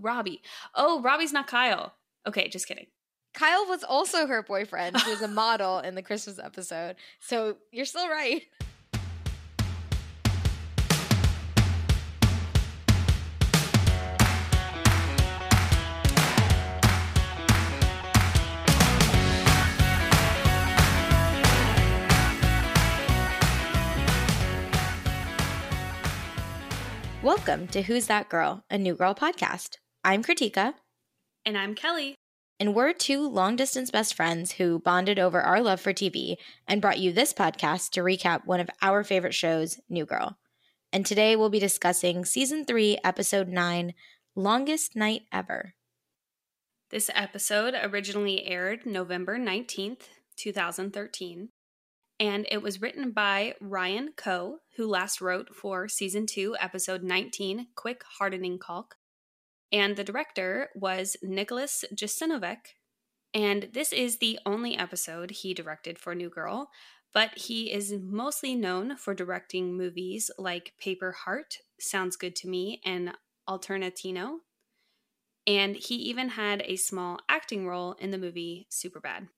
Robbie. Oh, Robbie's not Kyle. Okay, just kidding. Kyle was also her boyfriend, who was a model in the Christmas episode. So you're still right. Welcome to Who's That Girl, a New Girl podcast. I'm Kritika. And I'm Kelly. And we're two long-distance best friends who bonded over our love for TV and brought you this podcast to recap one of our favorite shows, New Girl. And today we'll be discussing Season 3, Episode 9, Longest Night Ever. This episode originally aired November 19th, 2013. And it was written by Ryan Coe, who last wrote for Season 2, Episode 19, Quick Hardening Caulk. And the director was Nicholas Jasenovec. And this is the only episode he directed for New Girl, but he is mostly known for directing movies like Paper Heart, Sounds Good to Me, and Alternatino. And he even had a small acting role in the movie Superbad.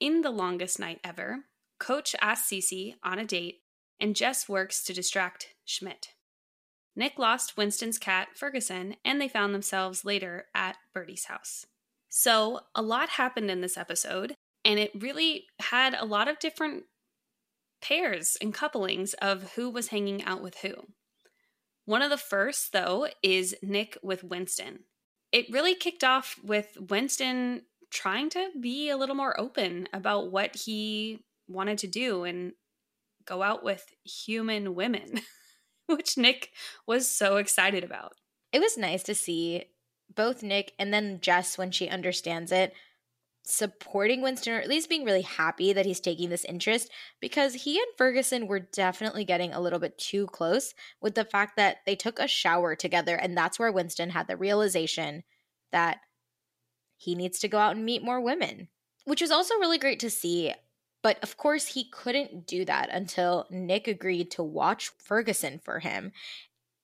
In The Longest Night Ever, Coach asks Cece on a date, and Jess works to distract Schmidt. Nick lost Winston's cat, Ferguson, and they found themselves later at Birdie's house. So, a lot happened in this episode, and it really had a lot of different pairs and couplings of who was hanging out with who. One of the first, though, is Nick with Winston. It really kicked off with Winston trying to be a little more open about what he wanted to do and go out with human women, which Nick was so excited about. It was nice to see both Nick and then Jess, when she understands it, supporting Winston, or at least being really happy that he's taking this interest, because he and Ferguson were definitely getting a little bit too close with the fact that they took a shower together, and that's where Winston had the realization that he needs to go out and meet more women, which was also really great to see. But of course, he couldn't do that until Nick agreed to watch Ferguson for him.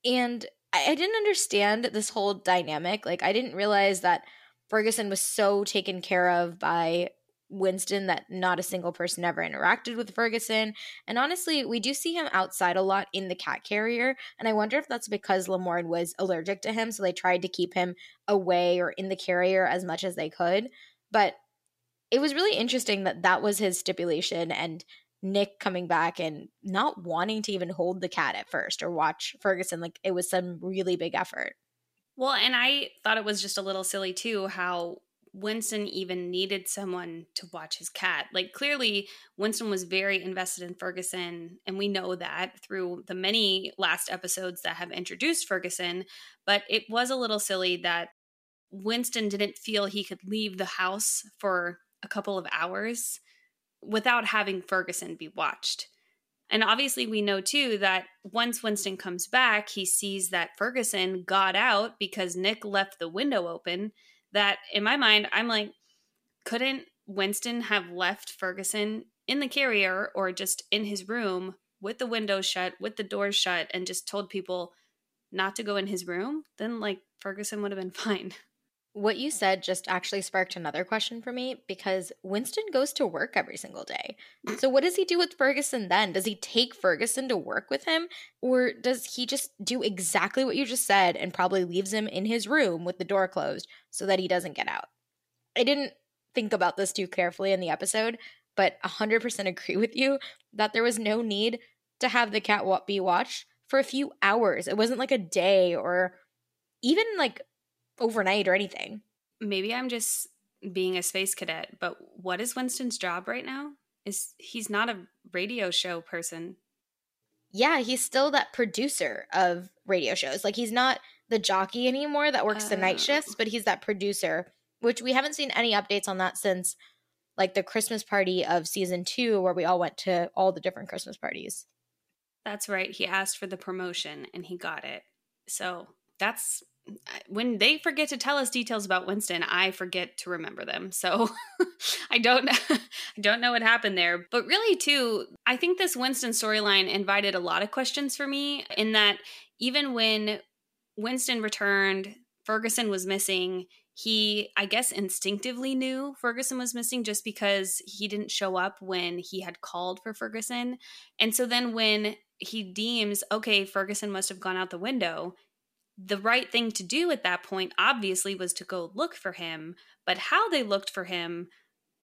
And I didn't understand this whole dynamic. Like, I didn't realize that Ferguson was so taken care of by Winston that not a single person ever interacted with Ferguson. And honestly, we do see him outside a lot in the cat carrier. And I wonder if that's because Lamorne was allergic to him, so they tried to keep him away or in the carrier as much as they could. But it was really interesting that that was his stipulation, and Nick coming back and not wanting to even hold the cat at first or watch Ferguson. Like, it was some really big effort. Well, and I thought it was just a little silly too how Winston even needed someone to watch his cat. Like, clearly Winston was very invested in Ferguson, and we know that through the many last episodes that have introduced Ferguson, but it was a little silly that Winston didn't feel he could leave the house for a couple of hours without having Ferguson be watched. And obviously we know too that once Winston comes back, he sees that Ferguson got out because Nick left the window open. That in my mind, I'm like, couldn't Winston have left Ferguson in the carrier or just in his room with the windows shut, with the doors shut, and just told people not to go in his room? Then, like, Ferguson would have been fine. What you said just actually sparked another question for me, because Winston goes to work every single day. So what does he do with Ferguson then? Does he take Ferguson to work with him? Or does he just do exactly what you just said and probably leaves him in his room with the door closed so that he doesn't get out? I didn't think about this too carefully in the episode, but 100% agree with you that there was no need to have the cat be watched for a few hours. It wasn't like a day or even like overnight or anything. Maybe I'm just being a space cadet, but what is Winston's job right now? He's not a radio show person. Yeah, he's still that producer of radio shows. Like, he's not the jockey anymore that works the night shifts, but he's that producer, which we haven't seen any updates on that since, like, the Christmas party of Season 2, where we all went to all the different Christmas parties. That's right. He asked for the promotion and he got it. So that's when they forget to tell us details about Winston, I forget to remember them. So I don't know what happened there. But really, too, I think this Winston storyline invited a lot of questions for me, in that even when Winston returned. Ferguson was missing. He, I guess, instinctively knew Ferguson was missing just because he didn't show up when he had called for Ferguson. And so then when he deems, okay, Ferguson must have gone out the window, the right thing to do at that point, obviously, was to go look for him. But how they looked for him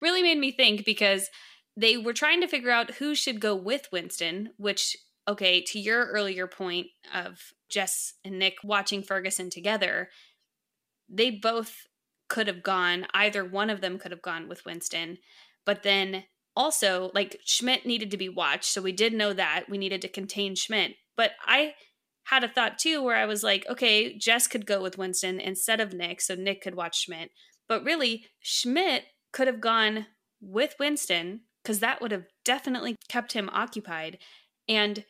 really made me think, because they were trying to figure out who should go with Winston, which, okay, to your earlier point of Jess and Nick watching Ferguson together, they both could have gone. Either one of them could have gone with Winston. But then also, like, Schmidt needed to be watched. So we did know that. We needed to contain Schmidt. But I had a thought, too, where I was like, okay, Jess could go with Winston instead of Nick, so Nick could watch Schmidt. But really, Schmidt could have gone with Winston, because that would have definitely kept him occupied. And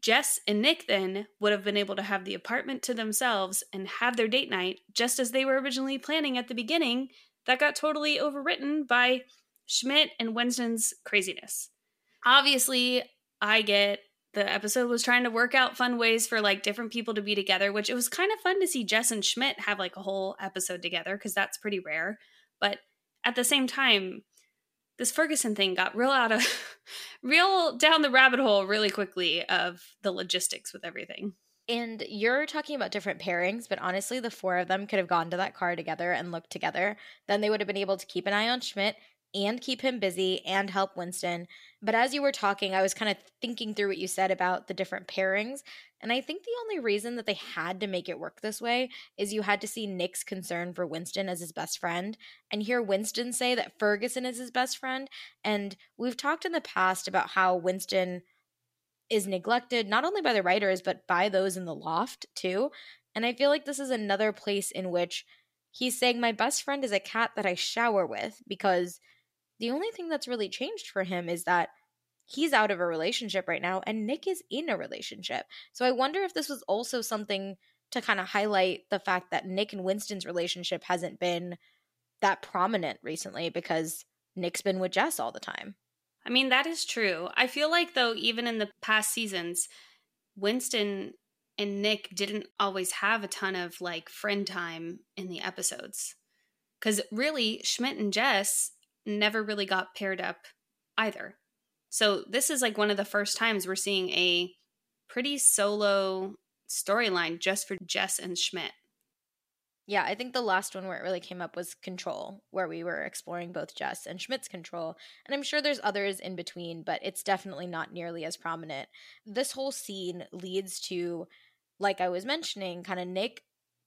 Jess and Nick then would have been able to have the apartment to themselves and have their date night, just as they were originally planning at the beginning. That got totally overwritten by Schmidt and Winston's craziness. Obviously, I get the episode was trying to work out fun ways for, like, different people to be together, which it was kind of fun to see Jess and Schmidt have, like, a whole episode together, because that's pretty rare. But at the same time, this Ferguson thing got real down the rabbit hole really quickly of the logistics with everything. And you're talking about different pairings, but honestly, the four of them could have gone to that car together and looked together. Then they would have been able to keep an eye on Schmidt and keep him busy and help Winston. But as you were talking, I was kind of thinking through what you said about the different pairings. And I think the only reason that they had to make it work this way is you had to see Nick's concern for Winston as his best friend and hear Winston say that Ferguson is his best friend. And we've talked in the past about how Winston is neglected, not only by the writers, but by those in the loft too. And I feel like this is another place in which he's saying, my best friend is a cat that I shower with, because the only thing that's really changed for him is that he's out of a relationship right now and Nick is in a relationship. So I wonder if this was also something to kind of highlight the fact that Nick and Winston's relationship hasn't been that prominent recently, because Nick's been with Jess all the time. I mean, that is true. I feel like, though, even in the past seasons, Winston and Nick didn't always have a ton of, like, friend time in the episodes. Because really, Schmidt and Jess never really got paired up either. So this is, like, one of the first times we're seeing a pretty solo storyline just for Jess and Schmidt. Yeah, I think the last one where it really came up was Control, where we were exploring both Jess and Schmidt's control. And I'm sure there's others in between, but it's definitely not nearly as prominent. This whole scene leads to, like I was mentioning, kind of Nick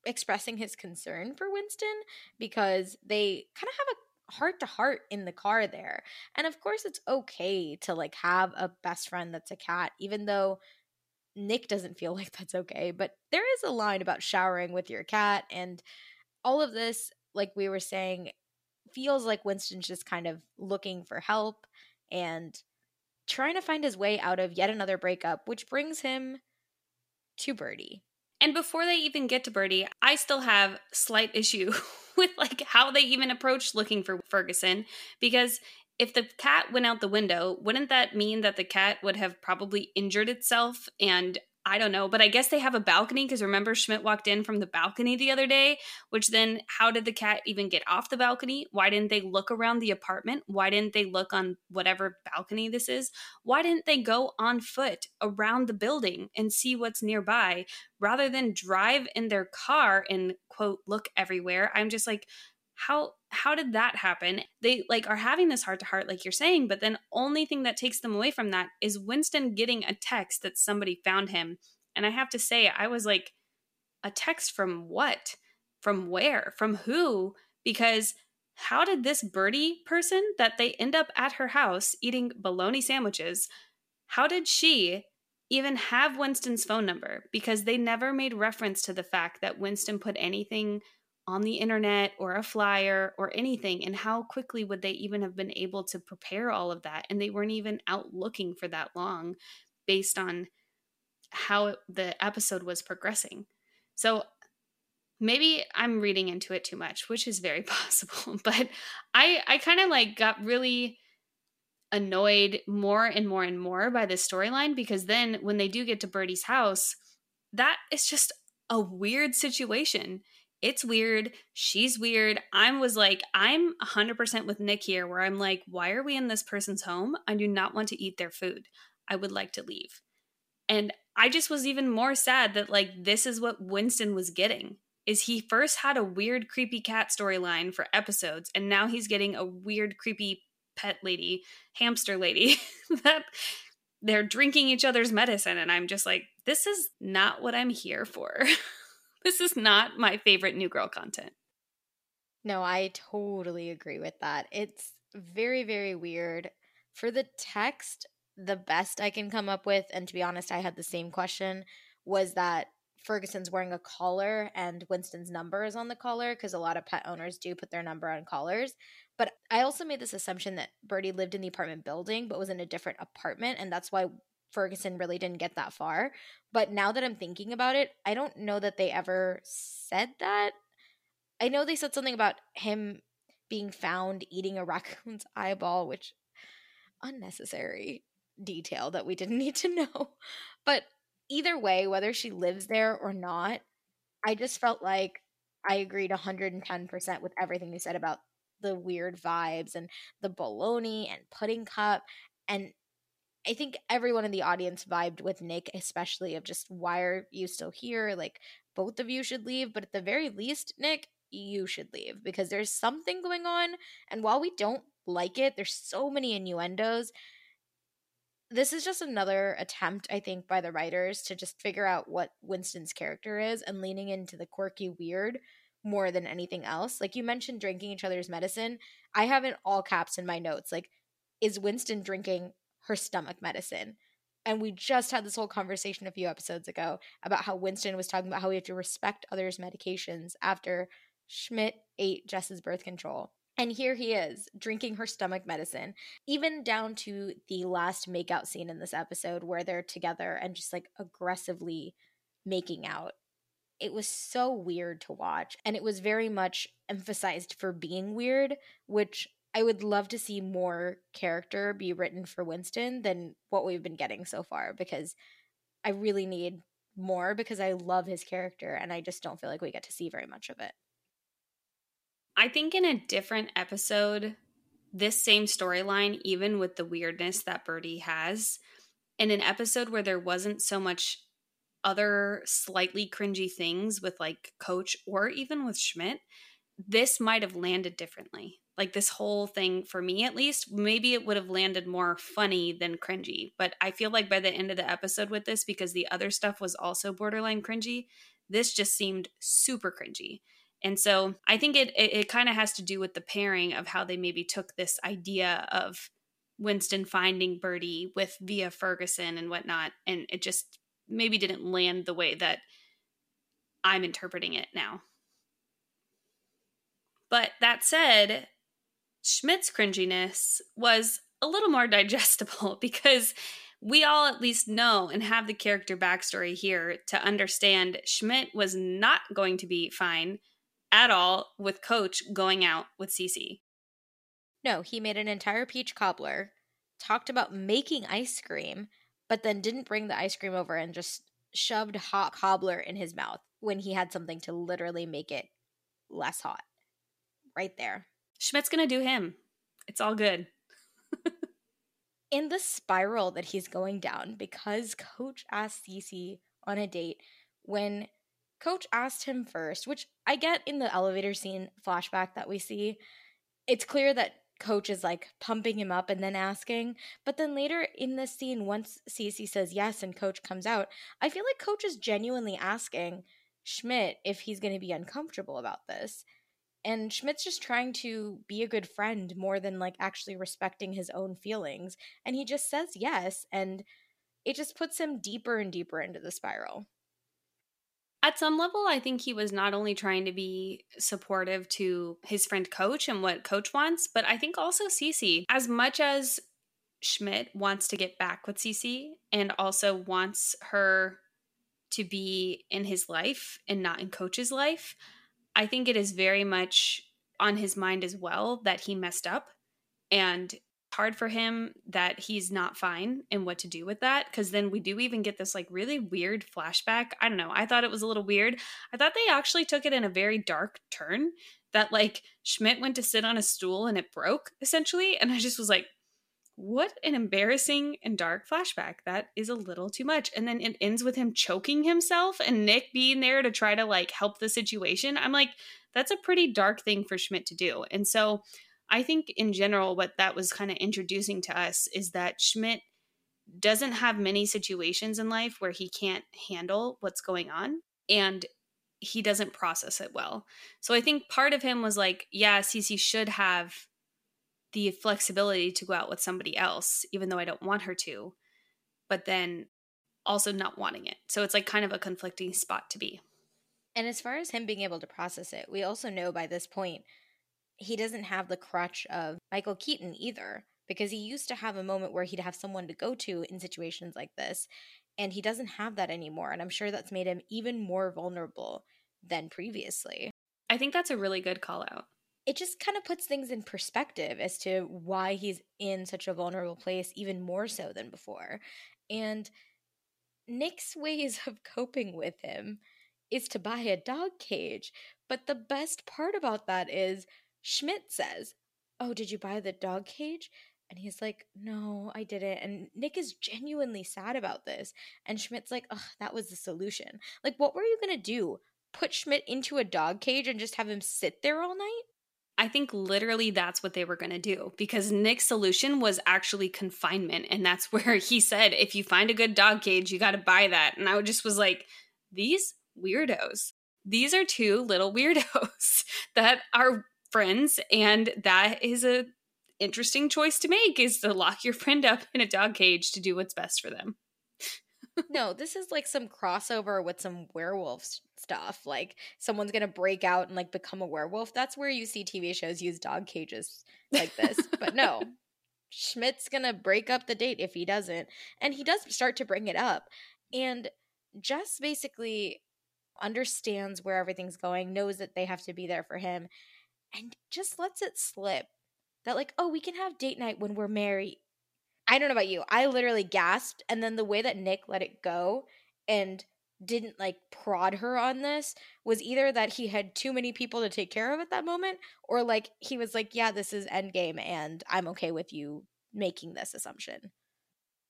expressing his concern for Winston, because they kind of have a heart to heart in the car there. And of course it's okay to, like, have a best friend that's a cat, even though Nick doesn't feel like that's okay. But there is a line about showering with your cat, and all of this, like we were saying, feels like Winston's just kind of looking for help and trying to find his way out of yet another breakup, which brings him to Birdie. And before they even get to Birdie, I still have slight issue with, like, how they even approach looking for Ferguson, because if the cat went out the window, wouldn't that mean that the cat would have probably injured itself? And I don't know, but I guess they have a balcony, because remember Schmidt walked in from the balcony the other day, which then how did the cat even get off the balcony? Why didn't they look around the apartment? Why didn't they look on whatever balcony this is? Why didn't they go on foot around the building and see what's nearby rather than drive in their car and, quote, look everywhere? I'm just like, how did that happen? They, like, are having this heart to heart, like you're saying, but then only thing that takes them away from that is Winston getting a text that somebody found him. And I have to say, I was like, a text from what? From where? From who? Because how did this Birdie person that they end up at her house eating bologna sandwiches, how did she even have Winston's phone number? Because they never made reference to the fact that Winston put anything on the internet or a flyer or anything, and how quickly would they even have been able to prepare all of that? And they weren't even out looking for that long based on how the episode was progressing. So maybe I'm reading into it too much, which is very possible, but I kind of, like, got really annoyed more and more and more by this storyline, because then when they do get to Birdie's house, that is just a weird situation. It's weird. She's weird. I was like, I'm 100% with Nick here, where I'm like, why are we in this person's home? I do not want to eat their food. I would like to leave. And I just was even more sad that, like, this is what Winston was getting, is he first had a weird, creepy cat storyline for episodes, and now he's getting a weird, creepy pet lady, hamster lady, that they're drinking each other's medicine. And I'm just like, this is not what I'm here for. This is not my favorite New Girl content. No, I totally agree with that. It's very, very weird. For the text, the best I can come up with, and to be honest, I had the same question, was that Ferguson's wearing a collar and Winston's number is on the collar, because a lot of pet owners do put their number on collars. But I also made this assumption that Birdie lived in the apartment building but was in a different apartment, and that's why Ferguson really didn't get that far. But now that I'm thinking about it, I don't know that they ever said that. I know they said something about him being found eating a raccoon's eyeball, which unnecessary detail that we didn't need to know. But either way, whether she lives there or not, I just felt like I agreed 110% with everything you said about the weird vibes and the bologna and pudding cup. And I think everyone in the audience vibed with Nick, especially, of just, why are you still here? Like, both of you should leave. But at the very least, Nick, you should leave, because there's something going on. And while we don't like it, there's so many innuendos. This is just another attempt, I think, by the writers to just figure out what Winston's character is, and leaning into the quirky weird more than anything else. Like you mentioned, drinking each other's medicine. I have in all caps in my notes, like, is Winston drinking her stomach medicine? And we just had this whole conversation a few episodes ago about how Winston was talking about how we have to respect others' medications after Schmidt ate Jess's birth control. And here he is, drinking her stomach medicine, even down to the last makeout scene in this episode where they're together and just, like, aggressively making out. It was so weird to watch, and it was very much emphasized for being weird, which I would love to see more character be written for Winston than what we've been getting so far, because I really need more, because I love his character, and I just don't feel like we get to see very much of it. I think in a different episode, this same storyline, even with the weirdness that Birdie has, in an episode where there wasn't so much other slightly cringy things with, like, Coach or even with Schmidt, this might have landed differently. Like, this whole thing, for me at least, maybe it would have landed more funny than cringy. But I feel like by the end of the episode with this, because the other stuff was also borderline cringy, this just seemed super cringy. And so I think it kind of has to do with the pairing of how they maybe took this idea of Winston finding Birdie with via Ferguson and whatnot, and it just maybe didn't land the way that I'm interpreting it now. But that said, Schmidt's cringiness was a little more digestible, because we all at least know and have the character backstory here to understand Schmidt was not going to be fine at all with Coach going out with Cece. No, he made an entire peach cobbler, talked about making ice cream, but then didn't bring the ice cream over and just shoved hot cobbler in his mouth when he had something to literally make it less hot. Right there. Schmidt's gonna do him. It's all good. In the spiral that he's going down, because Coach asked Cece on a date when Coach asked him first, which I get in the elevator scene flashback that we see, it's clear that Coach is, like, pumping him up and then asking. But then later in this scene, once Cece says yes and Coach comes out, I feel like Coach is genuinely asking Schmidt if he's going to be uncomfortable about this. And Schmidt's just trying to be a good friend more than, like, actually respecting his own feelings. And he just says yes, and it just puts him deeper and deeper into the spiral. At some level, I think he was not only trying to be supportive to his friend Coach and what Coach wants, but I think also Cece. As much as Schmidt wants to get back with Cece and also wants her to be in his life and not in Coach's life, I think it is very much on his mind as well that he messed up. And hard for him that he's not fine and what to do with that, because then we do even get this like really weird flashback. I don't know. I thought it was a little weird. I thought they actually took it in a very dark turn that like Schmidt went to sit on a stool and it broke essentially. And I just was like, what an embarrassing and dark flashback. That is a little too much. And then it ends with him choking himself and Nick being there to try to like help the situation. I'm like, that's a pretty dark thing for Schmidt to do. And so I think in general, what that was kind of introducing to us is that Schmidt doesn't have many situations in life where he can't handle what's going on and he doesn't process it well. So I think part of him was like, yeah, Cece should have the flexibility to go out with somebody else, even though I don't want her to, but then also not wanting it. So it's like kind of a conflicting spot to be. And as far as him being able to process it, we also know by this point, he doesn't have the crutch of Michael Keaton either, because he used to have a moment where he'd have someone to go to in situations like this, and he doesn't have that anymore. And I'm sure that's made him even more vulnerable than previously. I think that's a really good call out. It just kind of puts things in perspective as to why he's in such a vulnerable place, even more so than before. And Nick's ways of coping with him is to buy a dog cage. But the best part about that is Schmidt says, "Oh, did you buy the dog cage?" And he's like, "No, I didn't." And Nick is genuinely sad about this. And Schmidt's like, "Oh, that was the solution." Like, what were you going to do? Put Schmidt into a dog cage and just have him sit there all night? I think literally that's what they were going to do, because Nick's solution was actually confinement. And that's where he said, if you find a good dog cage, you got to buy that. And I just was like, these weirdos, these are two little weirdos that are friends. And that is a interesting choice to make, is to lock your friend up in a dog cage to do what's best for them. No, this is like some crossover with some werewolf stuff. Like someone's going to break out and like become a werewolf. That's where you see TV shows use dog cages like this. But no, Schmidt's going to break up the date if he doesn't. And he does start to bring it up. And Jess basically understands where everything's going, knows that they have to be there for him, and just lets it slip that like, oh, we can have date night when we're married. I don't know about you. I literally gasped. And then the way that Nick let it go and didn't like prod her on this was either that he had too many people to take care of at that moment, or like he was like, yeah, this is endgame and I'm okay with you making this assumption.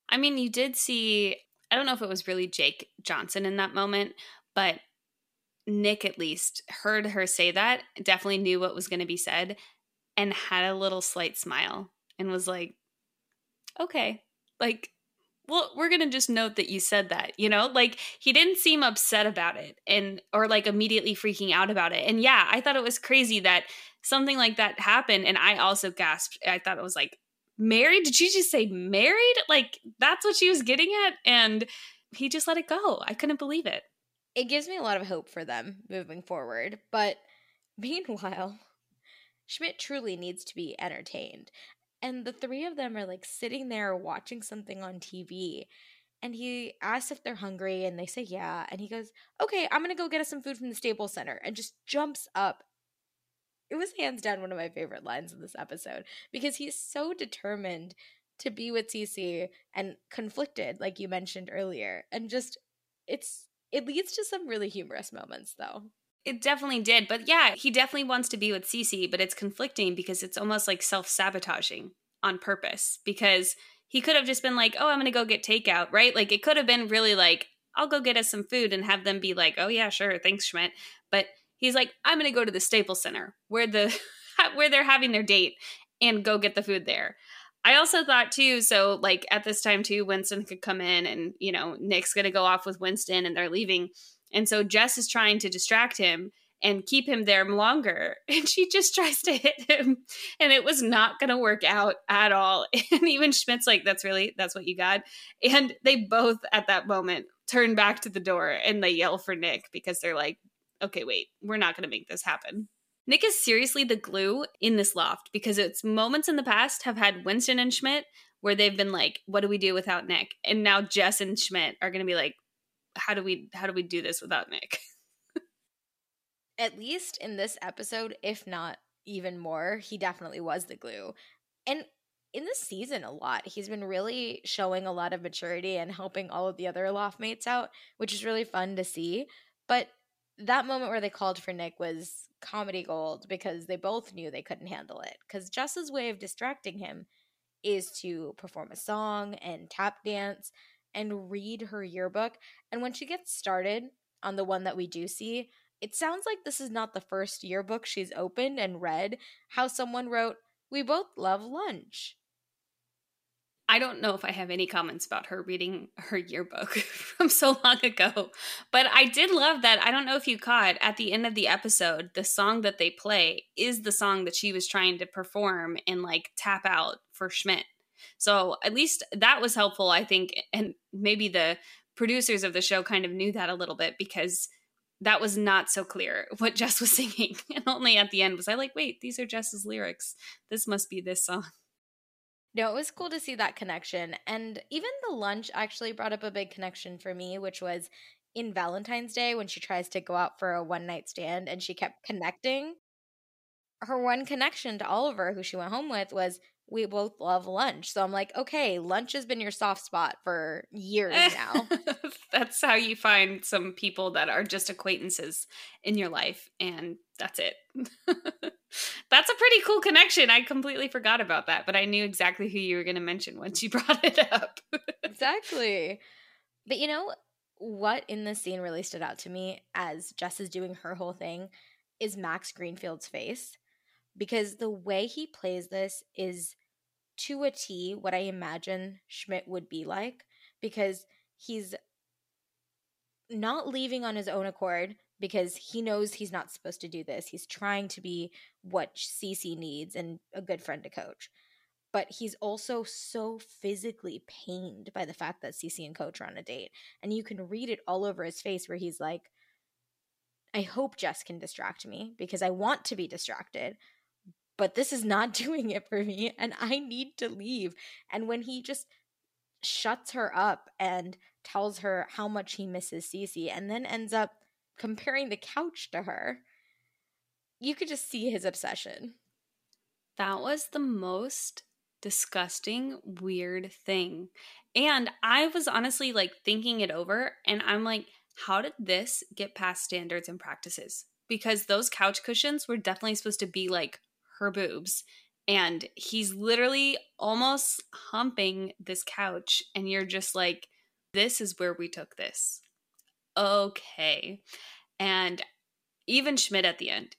I mean, you did see, I don't know if it was really Jake Johnson in that moment, but Nick at least heard her say that, definitely knew what was going to be said, and had a little slight smile and was like, okay, like, well, we're going to just note that you said that, you know, like he didn't seem upset about it and or like immediately freaking out about it. And yeah, I thought it was crazy that something like that happened. And I also gasped. I thought it was like, married? Did she just say married? Like, that's what she was getting at. And he just let it go. I couldn't believe it. It gives me a lot of hope for them moving forward. But meanwhile, Schmidt truly needs to be entertained. And the three of them are like sitting there watching something on TV. And he asks if they're hungry and they say, yeah. And he goes, okay, I'm going to go get us some food from the Staples Center, and just jumps up. It was hands down one of my favorite lines in this episode, because he's so determined to be with Cece and conflicted, like you mentioned earlier. And just, it leads to some really humorous moments though. It definitely did. But yeah, he definitely wants to be with Cece, but it's conflicting because it's almost like self-sabotaging on purpose, because he could have just been like, oh, I'm going to go get takeout, right? Like it could have been really like, I'll go get us some food, and have them be like, oh yeah, sure. Thanks, Schmidt. But he's like, I'm going to go to the Staples Center where they're having their date and go get the food there. I also thought too, so like at this time too, Winston could come in and, you know, Nick's going to go off with Winston and they're leaving. And so Jess is trying to distract him and keep him there longer. And she just tries to hit him. And it was not going to work out at all. And even Schmidt's like, that's what you got. And they both at that moment turn back to the door and they yell for Nick, because they're like, okay, wait, we're not going to make this happen. Nick is seriously the glue in this loft, because it's moments in the past have had Winston and Schmidt where they've been like, what do we do without Nick? And now Jess and Schmidt are going to be like, how do we do this without Nick? At least in this episode, if not even more, he definitely was the glue. And in this season a lot. He's been really showing a lot of maturity and helping all of the other loft mates out, which is really fun to see. But that moment where they called for Nick was comedy gold because they both knew they couldn't handle it. Because Jess's way of distracting him is to perform a song and tap dance and read her yearbook. And when she gets started on the one that we do see, it sounds like this is not the first yearbook she's opened and read. How someone wrote, "We both love lunch." I don't know if I have any comments about her reading her yearbook from so long ago, but I did love that. I don't know if you caught at the end of the episode, the song that they play is the song that she was trying to perform and like tap out for Schmidt. So at least that was helpful, I think. And maybe the producers of the show kind of knew that a little bit because that was not so clear what Jess was singing. And only at the end was I like, wait, these are Jess's lyrics. This must be this song. No, it was cool to see that connection. And even the lunch actually brought up a big connection for me, which was in Valentine's Day when she tries to go out for a one-night stand and she kept connecting. Her one connection to Oliver, who she went home with, was we both love lunch. So I'm like, okay, lunch has been your soft spot for years now. That's how you find some people that are just acquaintances in your life. And that's it. That's a pretty cool connection. I completely forgot about that, but I knew exactly who you were going to mention once you brought it up. Exactly. But you know what in this scene really stood out to me as Jess is doing her whole thing is Max Greenfield's face. Because the way he plays this is to a T what I imagine Schmidt would be like, because he's not leaving on his own accord because he knows he's not supposed to do this. He's trying to be what Cece needs and a good friend to coach. But he's also so physically pained by the fact that Cece and Coach are on a date. And you can read it all over his face where he's like, I hope Jess can distract me because I want to be distracted. But this is not doing it for me, and I need to leave. And when he just shuts her up and tells her how much he misses Cece and then ends up comparing the couch to her, you could just see his obsession. That was the most disgusting, weird thing. And I was honestly like thinking it over, and I'm like, how did this get past standards and practices? Because those couch cushions were definitely supposed to be like her boobs. And he's literally almost humping this couch. And you're just like, this is where we took this. Okay. And even Schmidt at the end,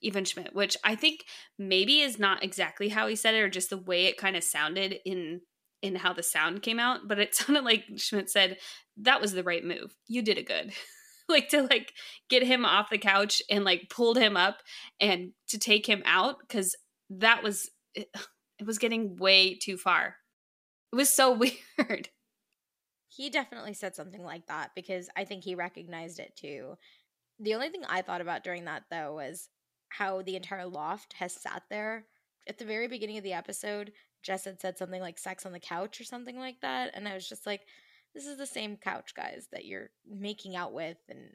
which I think maybe is not exactly how he said it or just the way it kind of sounded in how the sound came out. But it sounded like Schmidt said, that was the right move. You did it good. Like to like get him off the couch and like pulled him up and to take him out because that was it was getting way too far. It was so weird. He definitely said something like that because I think he recognized it too. The only thing I thought about during that though was how the entire loft has sat there. At the very beginning of the episode, Jess had said something like sex on the couch or something like that. And I was just like, this is the same couch, guys, that you're making out with. And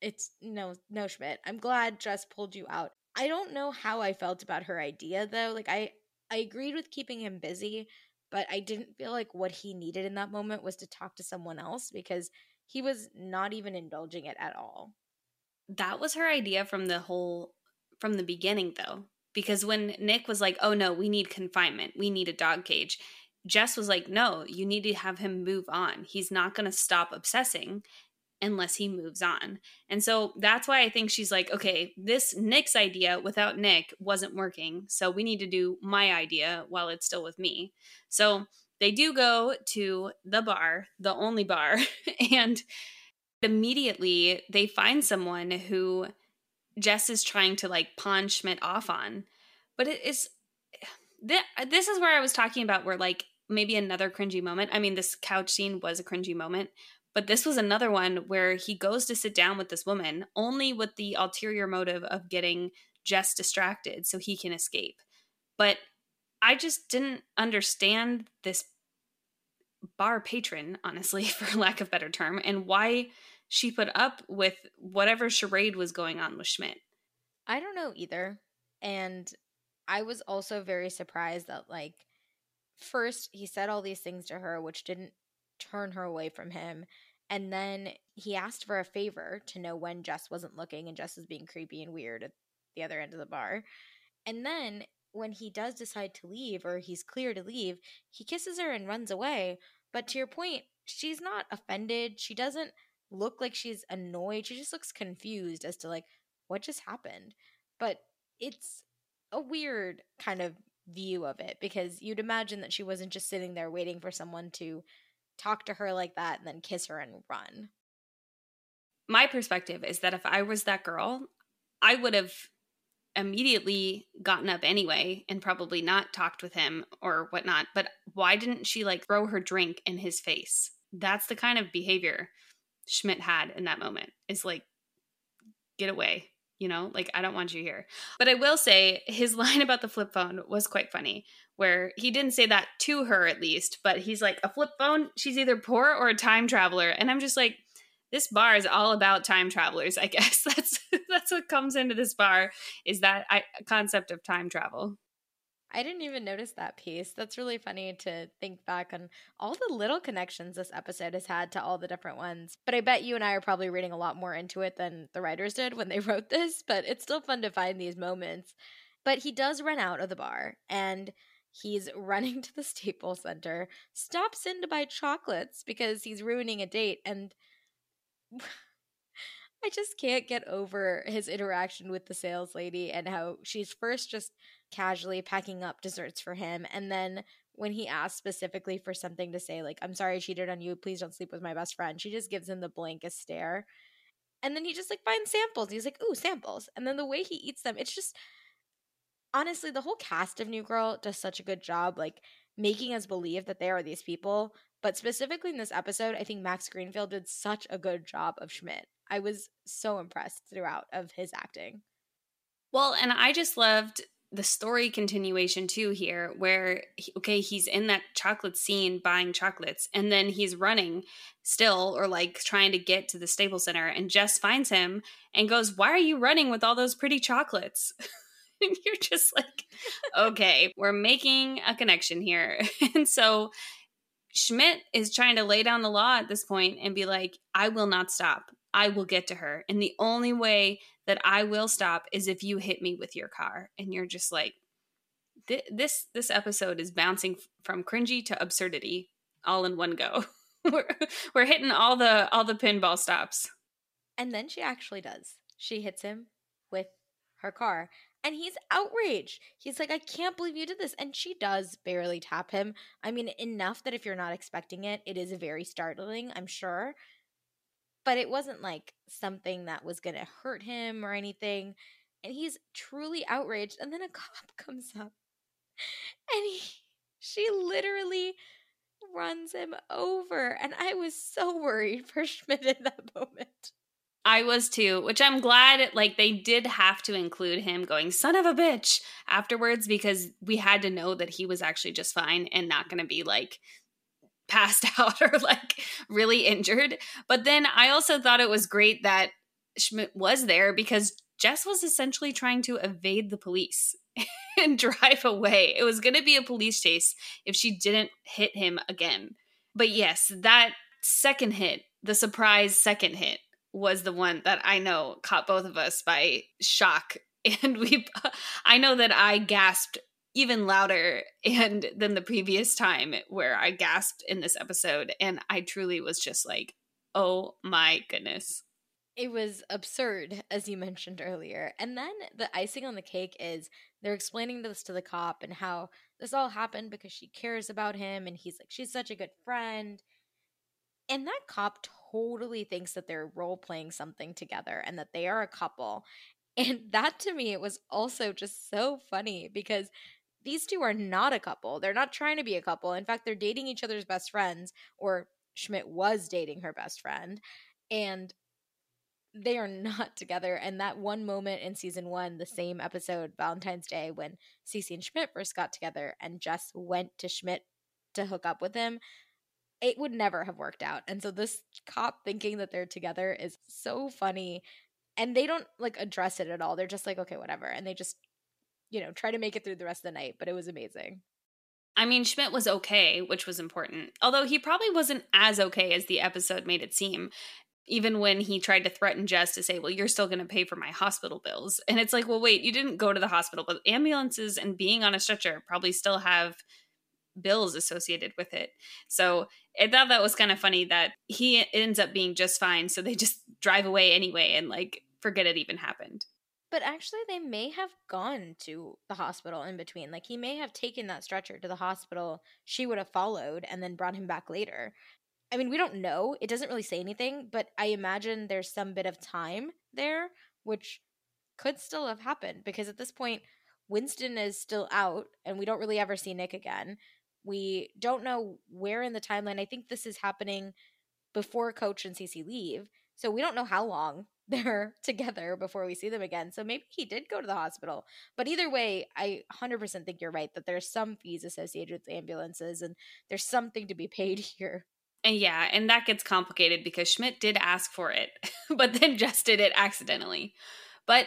it's no Schmidt. I'm glad Jess pulled you out. I don't know how I felt about her idea though. Like I agreed with keeping him busy, but I didn't feel like what he needed in that moment was to talk to someone else because he was not even indulging it at all. That was her idea from the beginning though. Because when Nick was like, oh no, we need confinement. We need a dog cage. Jess was like, no, you need to have him move on. He's not going to stop obsessing unless he moves on. And so that's why I think she's like, okay, this Nick's idea without Nick wasn't working. So we need to do my idea while it's still with me. So they do go to the bar, the only bar, and immediately they find someone who Jess is trying to like pawn Schmidt off on. But this is where I was talking about where like maybe another cringy moment. I mean, this couch scene was a cringy moment, but this was another one where he goes to sit down with this woman only with the ulterior motive of getting Jess distracted so he can escape. But I just didn't understand this bar patron, honestly, for lack of a better term, and why she put up with whatever charade was going on with Schmidt. I don't know either. And I was also very surprised that like first he said all these things to her, which didn't turn her away from him. And then he asked for a favor to know when Jess wasn't looking and Jess was being creepy and weird at the other end of the bar. And then when he does decide to leave, or he's clear to leave, he kisses her and runs away. But to your point, she's not offended. She doesn't look like she's annoyed. She just looks confused as to, like, what just happened. But it's a weird kind of view of it, because you'd imagine that she wasn't just sitting there waiting for someone to talk to her like that and then kiss her and run. My perspective is that if I was that girl, I would have immediately gotten up anyway and probably not talked with him or whatnot. But why didn't she, like, throw her drink in his face? That's the kind of behavior Schmidt had in that moment, is like, get away, you know, like, I don't want you here. But I will say his line about the flip phone was quite funny, where he didn't say that to her at least, but he's like, a flip phone, she's either poor or a time traveler. And I'm just like, this bar is all about time travelers, I guess. That's what comes into this bar, is that concept of time travel. I didn't even notice that piece. That's really funny to think back on all the little connections this episode has had to all the different ones. But I bet you and I are probably reading a lot more into it than the writers did when they wrote this, but it's still fun to find these moments. But he does run out of the bar, and he's running to the Staples Center, stops in to buy chocolates because he's ruining a date, and I just can't get over his interaction with the sales lady and how she's first just casually packing up desserts for him. And then when he asks specifically for something to say, like, I'm sorry I cheated on you, please don't sleep with my best friend, she just gives him the blankest stare. And then he just, like, finds samples. He's like, ooh, samples. And then the way he eats them, it's just, honestly, the whole cast of New Girl does such a good job, like, making us believe that there are these people. But specifically in this episode, I think Max Greenfield did such a good job of Schmidt. I was so impressed throughout of his acting. Well, and I just loved the story continuation too here, where, okay, he's in that chocolate scene buying chocolates, and then he's running still, or like trying to get to the Staples Center, and Jess finds him and goes, why are you running with all those pretty chocolates? And you're just like, okay, we're making a connection here. And so Schmidt is trying to lay down the law at this point and be like, I will not stop. I will get to her. And the only way that I will stop is if you hit me with your car. And you're just like, this episode is bouncing from cringy to absurdity all in one go. We're hitting all the pinball stops. And then she actually does. She hits him with her car. And he's outraged. He's like, I can't believe you did this. And she does barely tap him. I mean, enough that if you're not expecting it, it is very startling, I'm sure. But it wasn't like something that was going to hurt him or anything. And he's truly outraged. And then a cop comes up. And she literally runs him over. And I was so worried for Schmidt in that moment. I was too, which I'm glad, like, they did have to include him going, son of a bitch, afterwards, because we had to know that he was actually just fine and not going to be, like, passed out or like really injured. But then I also thought it was great that Schmidt was there, because Jess was essentially trying to evade the police and drive away. It was going to be a police chase if she didn't hit him again. But yes, that second hit, the surprise second hit, was the one that I know caught both of us by shock. And I know that I gasped even louder than the previous time where I gasped in this episode. And I truly was just like, oh my goodness. It was absurd, as you mentioned earlier. And then the icing on the cake is they're explaining this to the cop and how this all happened because she cares about him. And he's like, she's such a good friend. And that cop totally thinks that they're role-playing something together and that they are a couple. And that, to me, it was also just so funny because these two are not a couple. They're not trying to be a couple. In fact, they're dating each other's best friends, or Schmidt was dating her best friend, and they are not together. And that one moment in season 1, the same episode, Valentine's Day, when Cece and Schmidt first got together and Jess went to Schmidt to hook up with him, it would never have worked out. And so this cop thinking that they're together is so funny. And they don't, like, address it at all. They're just like, okay, whatever. And they just, you know, try to make it through the rest of the night, but it was amazing. I mean, Schmidt was okay, which was important, although he probably wasn't as okay as the episode made it seem, even when he tried to threaten Jess to say, well, you're still going to pay for my hospital bills. And it's like, well, wait, you didn't go to the hospital, but ambulances and being on a stretcher probably still have bills associated with it. So I thought that was kind of funny that he ends up being just fine. So they just drive away anyway and like forget it even happened. But actually, they may have gone to the hospital in between. Like, he may have taken that stretcher to the hospital. She would have followed and then brought him back later. I mean, we don't know. It doesn't really say anything. But I imagine there's some bit of time there, which could still have happened. Because at this point, Winston is still out, and we don't really ever see Nick again. We don't know where in the timeline. I think this is happening before Coach and Cece leave. So we don't know how long they're together before we see them again. So maybe he did go to the hospital. But either way, I 100% think you're right that there's some fees associated with ambulances and there's something to be paid here. And yeah, and that gets complicated because Schmidt did ask for it, but then Jess did it accidentally. But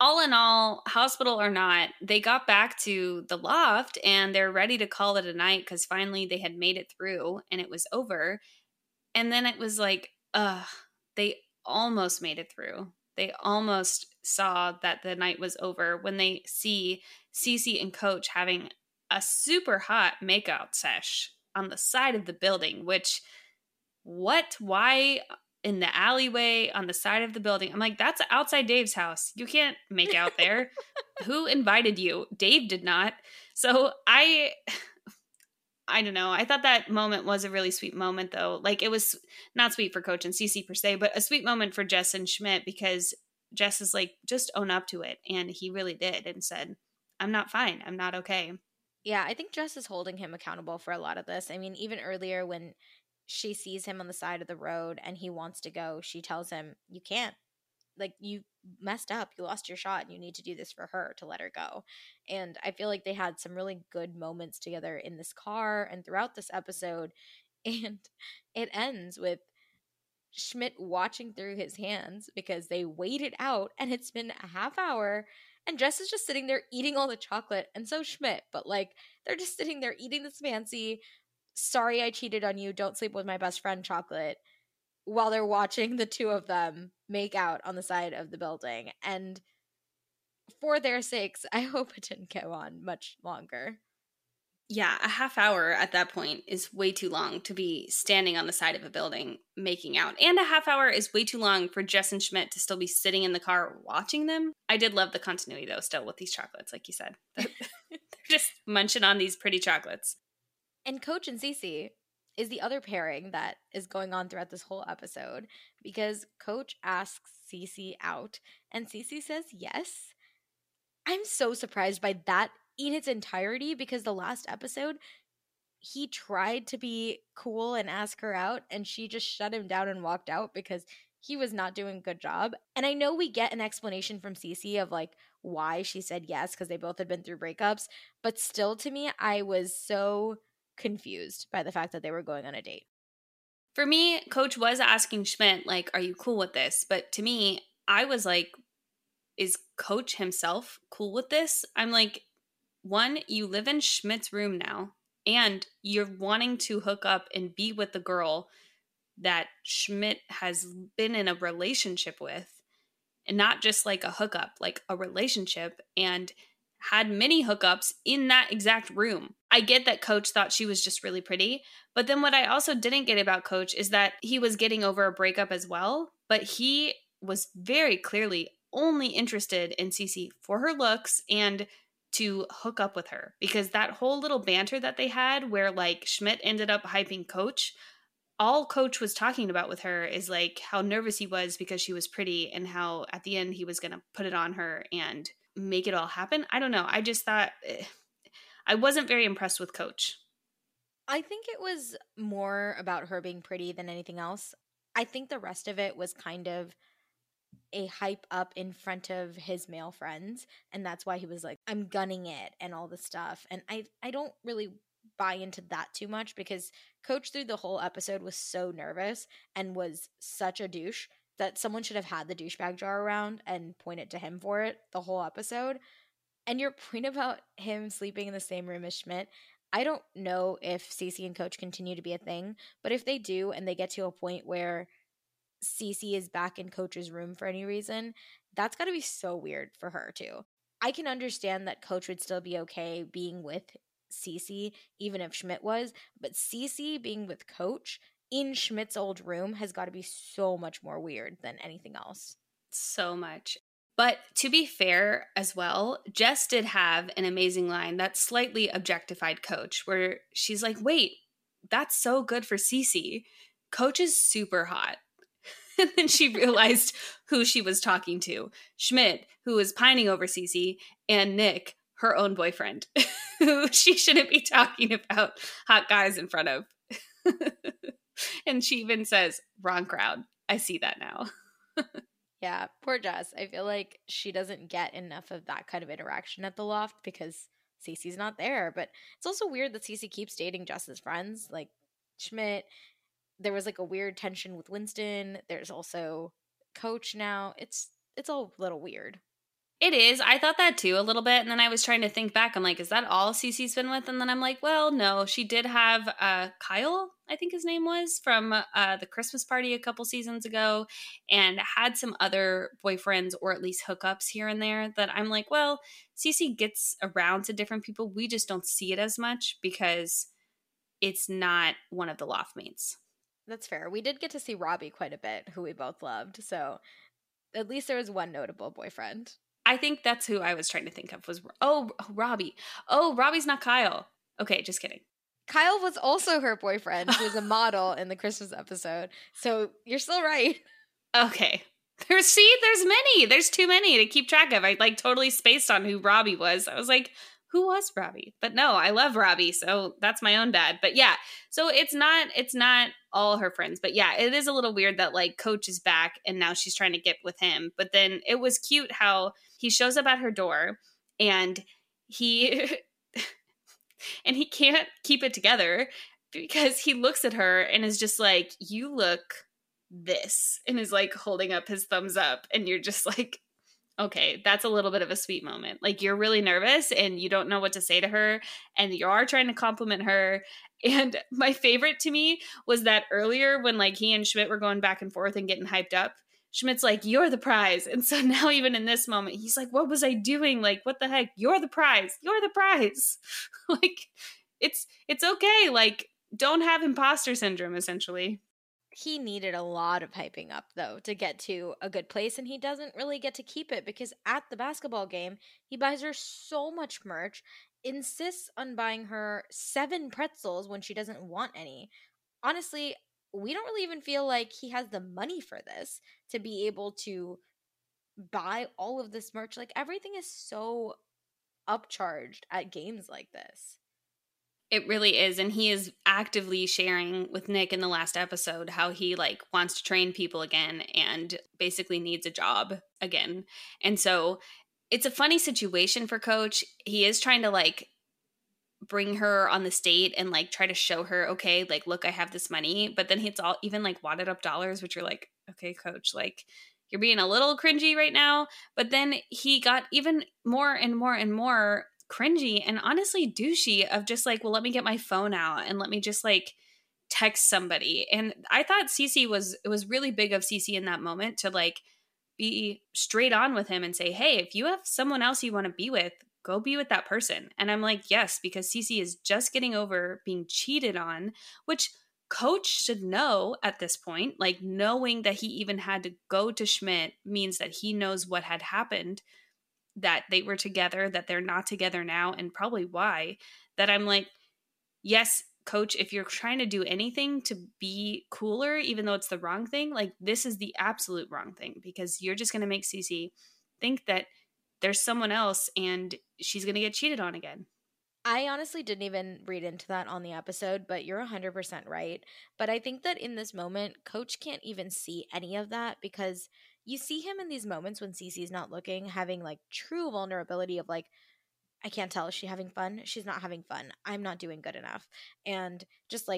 all in all, hospital or not, they got back to the loft and they're ready to call it a night because finally they had made it through and it was over. And then it was like, they almost made it through. They almost saw that the night was over when they see Cece and Coach having a super hot makeout sesh on the side of the building, which, what, why, in the alleyway on the side of the building? I'm like, that's outside Dave's house. You can't make out there. Who invited you? Dave did not. So I don't know. I thought that moment was a really sweet moment, though. Like, it was not sweet for Coach and Cece per se, but a sweet moment for Jess and Schmidt because Jess is like, just own up to it. And he really did and said, I'm not fine. I'm not okay. Yeah, I think Jess is holding him accountable for a lot of this. I mean, even earlier when she sees him on the side of the road and he wants to go, she tells him, you can't. Like, you messed up, you lost your shot, and you need to do this for her to let her go. And I feel like they had some really good moments together in this car and throughout this episode. And it ends with Schmidt watching through his hands because they waited out and it's been a half hour and Jess is just sitting there eating all the chocolate, and so Schmidt, but like, they're just sitting there eating this fancy, sorry I cheated on you, don't sleep with my best friend chocolate, while they're watching the two of them make out on the side of the building. And for their sakes, I hope it didn't go on much longer. Yeah, a half hour at that point is way too long to be standing on the side of a building making out. And a half hour is way too long for Jess and Schmidt to still be sitting in the car watching them. I did love the continuity, though, still with these chocolates, like you said. They're just munching on these pretty chocolates. And Coach and Cece is the other pairing that is going on throughout this whole episode, because Coach asks Cece out and Cece says yes. I'm so surprised by that in its entirety, because the last episode he tried to be cool and ask her out and she just shut him down and walked out because he was not doing a good job. And I know we get an explanation from Cece of like why she said yes because they both had been through breakups, but still to me I was so confused by the fact that they were going on a date. For me, Coach was asking Schmidt, like, are you cool with this? But to me, I was like, is Coach himself cool with this? I'm like, one, you live in Schmidt's room now, and you're wanting to hook up and be with the girl that Schmidt has been in a relationship with, and not just like a hookup, like a relationship, and had many hookups in that exact room. I get that Coach thought she was just really pretty, but then what I also didn't get about Coach is that he was getting over a breakup as well, but he was very clearly only interested in Cece for her looks and to hook up with her, because that whole little banter that they had where like Schmidt ended up hyping Coach, all Coach was talking about with her is like how nervous he was because she was pretty and how at the end he was going to put it on her and make it all happen. I don't know. I just thought I wasn't very impressed with Coach. I think it was more about her being pretty than anything else. I think the rest of it was kind of a hype up in front of his male friends. And that's why he was like, I'm gunning it and all this stuff. And I don't really buy into that too much because Coach through the whole episode was so nervous and was such a douche that someone should have had the douchebag jar around and pointed to him for it the whole episode. And your point about him sleeping in the same room as Schmidt, I don't know if Cece and Coach continue to be a thing, but if they do and they get to a point where Cece is back in Coach's room for any reason, that's got to be so weird for her too. I can understand that Coach would still be okay being with Cece, even if Schmidt was, but Cece being with Coach in Schmidt's old room has got to be so much more weird than anything else. So much. But to be fair as well, Jess did have an amazing line that slightly objectified Coach, where she's like, wait, that's so good for Cece. Coach is super hot. And then she realized who she was talking to. Schmidt, who was pining over Cece, and Nick, her own boyfriend, who she shouldn't be talking about hot guys in front of. And she even says, wrong crowd. I see that now. Yeah, poor Jess. I feel like she doesn't get enough of that kind of interaction at the loft because Cece's not there. But it's also weird that Cece keeps dating Jess's friends, like Schmidt. There was like a weird tension with Winston. There's also Coach now. It's all a little weird. It is. I thought that too a little bit. And then I was trying to think back. I'm like, is that all Cece's been with? And then I'm like, well, no. She did have Kyle, I think his name was, from the Christmas party a couple seasons ago, and had some other boyfriends or at least hookups here and there that I'm like, well, Cece gets around to different people. We just don't see it as much because it's not one of the loft mates. That's fair. We did get to see Robbie quite a bit, who we both loved. So at least there was one notable boyfriend. I think that's who I was trying to think of was, oh, Robbie. Oh, Robbie's not Kyle. Okay, just kidding. Kyle was also her boyfriend, who was a model in the Christmas episode. So you're still right. Okay. There's many. There's too many to keep track of. I totally spaced on who Robbie was. I was like, who was Robbie? But no, I love Robbie. So that's my own bad. But yeah, so it's not all her friends. But yeah, it is a little weird that Coach is back and now she's trying to get with him. But then it was cute how he shows up at her door and he can't keep it together because he looks at her and is just like, you look this, and is holding up his thumbs up. And you're just like, okay, that's a little bit of a sweet moment. You're really nervous and you don't know what to say to her, and you are trying to compliment her. And my favorite to me was that earlier when he and Schmidt were going back and forth and getting hyped up, Schmidt's like, you're the prize. And so now even in this moment, he's like, what was I doing? What the heck? You're the prize. You're the prize. It's okay. Don't have imposter syndrome, essentially. He needed a lot of hyping up, though, to get to a good place. And he doesn't really get to keep it because at the basketball game, he buys her so much merch, insists on buying her 7 pretzels when she doesn't want any. Honestly, we don't really even feel like he has the money for this to be able to buy all of this merch. Everything is so upcharged at games like this. It really is. And he is actively sharing with Nick in the last episode how he wants to train people again and basically needs a job again. And so it's a funny situation for Coach. He is trying to bring her on this date and try to show her, okay, look, I have this money, but then it's all even wadded up dollars, which you're like, okay, Coach, you're being a little cringy right now. But then he got even more and more and more cringy and honestly douchey of just well, let me get my phone out and let me just text somebody. And I thought Cece it was really big of Cece in that moment to be straight on with him and say, hey, if you have someone else you want to be with, go be with that person. And I'm like, yes, because Cece is just getting over being cheated on, which Coach should know at this point. Knowing that he even had to go to Schmidt means that he knows what had happened, that they were together, that they're not together now, and probably why. That I'm like, yes, Coach, if you're trying to do anything to be cooler, even though it's the wrong thing, this is the absolute wrong thing, because you're just going to make Cece think that there's someone else and she's going to get cheated on again. I honestly didn't even read into that on the episode, but you're 100% right. But I think that in this moment, Coach can't even see any of that, because you see him in these moments when Cece's not looking, having true vulnerability of I can't tell. Is she having fun? She's not having fun. I'm not doing good enough. And just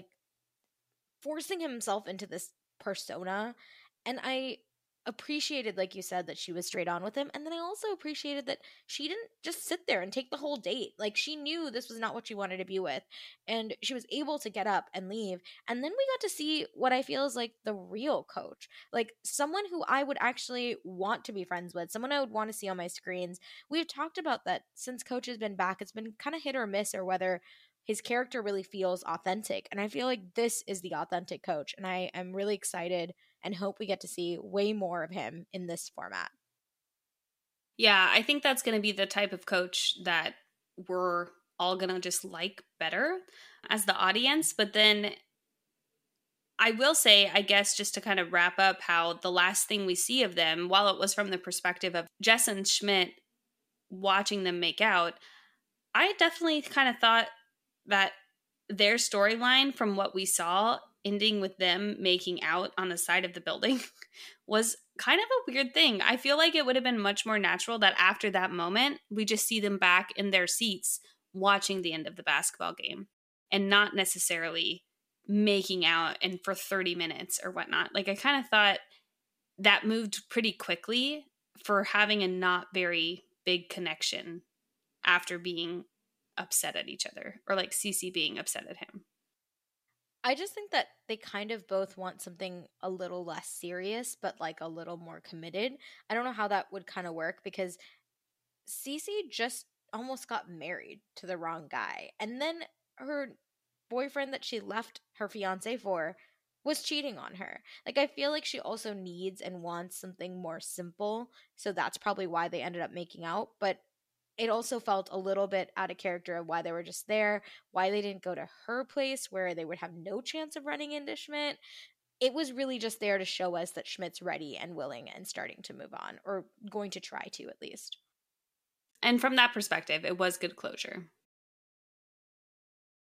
forcing himself into this persona. And I appreciated, like you said, that she was straight on with him. And then I also appreciated that she didn't just sit there and take the whole date. Like, she knew this was not what she wanted to be with, and she was able to get up and leave. And then we got to see what I feel is like the real coach, like someone who I would actually want to be friends with, someone I would want to see on my screens. We've talked about that since Coach has been back. It's been kind of hit or miss, or whether his character really feels authentic. And I feel like this is the authentic coach. And I am really excited and hope we get to see way more of him in this format. Yeah, I think that's going to be the type of coach that we're all going to just like better as the audience. But then I will say, I guess, just to kind of wrap up how the last thing we see of them, while it was from the perspective of Jess and Schmidt watching them make out, I definitely kind of thought that their storyline, from what we saw ending with them making out on the side of the building, was kind of a weird thing. I feel like it would have been much more natural that after that moment, we just see them back in their seats watching the end of the basketball game and not necessarily making out and for 30 minutes or whatnot. Like, I kind of thought that moved pretty quickly for having a not very big connection after being upset at each other, or like Cece being upset at him. I just think that they kind of both want something a little less serious, but like a little more committed. I don't know how that would kind of work, because Cece just almost got married to the wrong guy. And then her boyfriend that she left her fiance for was cheating on her. Like, I feel like she also needs and wants something more simple. So that's probably why they ended up making out. But it also felt a little bit out of character of why they were just there, why they didn't go to her place where they would have no chance of running into Schmidt. It was really just there to show us that Schmidt's ready and willing and starting to move on, or going to try to at least. And from that perspective, it was good closure.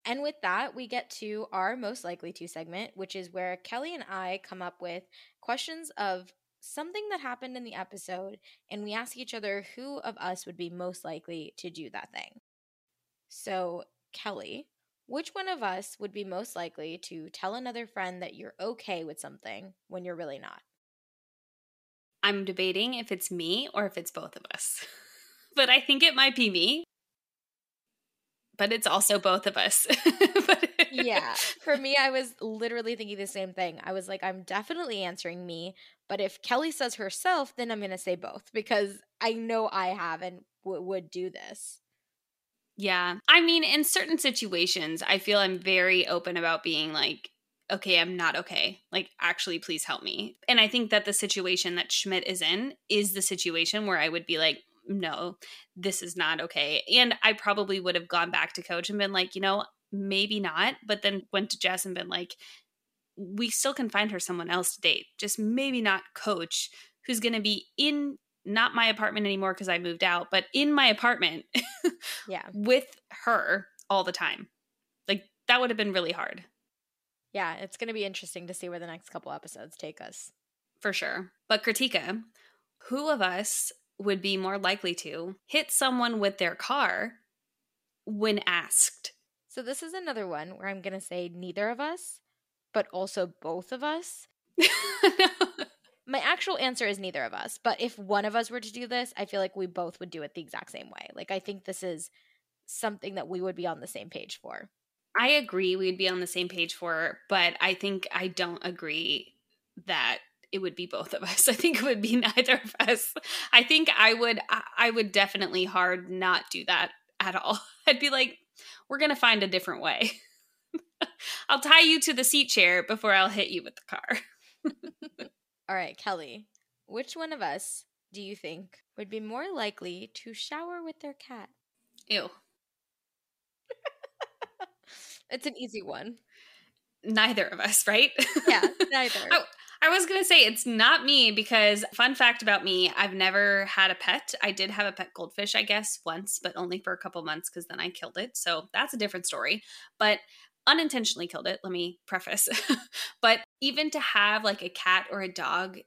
And with that, we get to our most likely to segment, which is where Kelly and I come up with questions of something that happened in the episode, and we ask each other who of us would be most likely to do that thing. So, Kelly, which one of us would be most likely to tell another friend that you're okay with something when you're really not? I'm debating if it's me or if it's both of us, but I think it might be me. But it's also both of us. Yeah. For me, I was literally thinking the same thing. I was like, I'm definitely answering me. But if Kelly says herself, then I'm going to say both, because I know I have and would do this. Yeah. I mean, in certain situations, I feel I'm very open about being like, okay, I'm not okay. Like, actually, please help me. And I think that the situation that Schmidt is in is the situation where I would be like, no, this is not okay. And I probably would have gone back to Coach and been like, you know, maybe not, but then went to Jess and been like, we still can find her someone else to date. Just maybe not Coach, who's going to be in not my apartment anymore because I moved out, but in my apartment yeah, with her all the time. Like, that would have been really hard. Yeah, it's going to be interesting to see where the next couple episodes take us. For sure. But Kritika, who of us would be more likely to hit someone with their car when asked? So this is another one where I'm going to say neither of us, but also both of us. No. My actual answer is neither of us, but if one of us were to do this, I feel like we both would do it the exact same way. Like, I think this is something that we would be on the same page for. I agree we'd be on the same page for, but I think I don't agree that it would be both of us. I think it would be neither of us. I think I would definitely hard not do that at all. I'd be like, we're going to find a different way. I'll tie you to the seat chair before I'll hit you with the car. All right, Kelly, which one of us do you think would be more likely to shower with their cat? Ew. It's an easy one. Neither of us, right? Yeah, neither. I was going to say it's not me, because fun fact about me, I've never had a pet. I did have a pet goldfish, I guess, once, but only for a couple months because then I killed it. So that's a different story, but unintentionally killed it. Let me preface. But even to have like a cat or a dog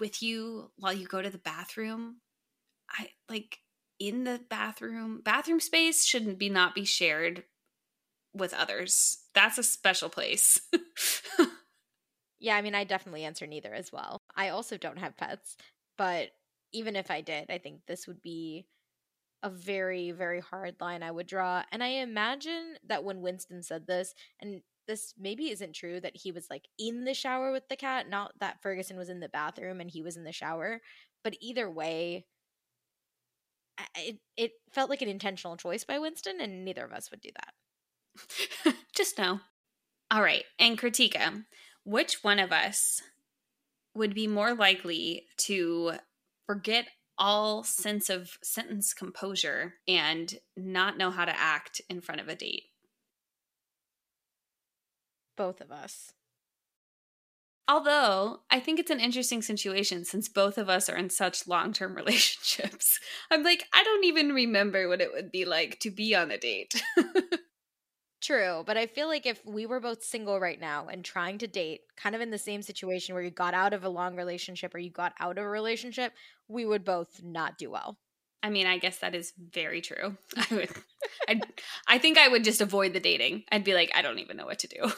with you while you go to the bathroom, I like in the bathroom space shouldn't be not be shared with others. That's a special place. Yeah, I mean, I definitely answer neither as well. I also don't have pets, but even if I did, I think this would be a very, very hard line I would draw. And I imagine that when Winston said this, and this maybe isn't true, that he was like in the shower with the cat, not that Ferguson was in the bathroom and he was in the shower. But either way, it felt like an intentional choice by Winston, and neither of us would do that. Just no. All right. And Kritika, which one of us would be more likely to forget all sense of sentence composure and not know how to act in front of a date? Both of us. Although, I think it's an interesting situation since both of us are in such long-term relationships. I'm like, I don't even remember what it would be like to be on a date. True, but I feel like if we were both single right now and trying to date, kind of in the same situation where you got out of a long relationship or you got out of a relationship, we would both not do well. I mean, I guess that is very true. I would, I think I would just avoid the dating. I'd be like, I don't even know what to do.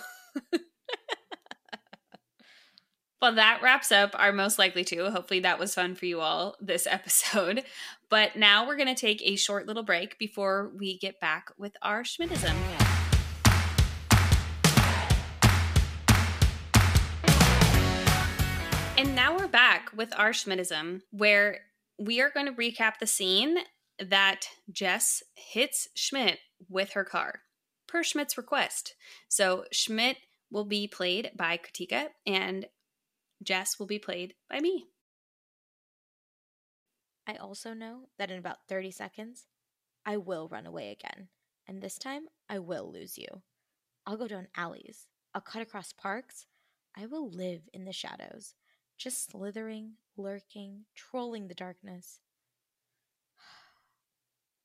Well, that wraps up our most likely to. Hopefully that was fun for you all this episode. But now we're going to take a short little break before we get back with our Schmidtism. And now we're back with our Schmidtism, where we are going to recap the scene that Jess hits Schmidt with her car, per Schmidt's request. So Schmidt will be played by Kritika, and Jess will be played by me. I also know that in about 30 seconds, I will run away again. And this time, I will lose you. I'll go down alleys. I'll cut across parks. I will live in the shadows, just slithering, lurking, trolling the darkness.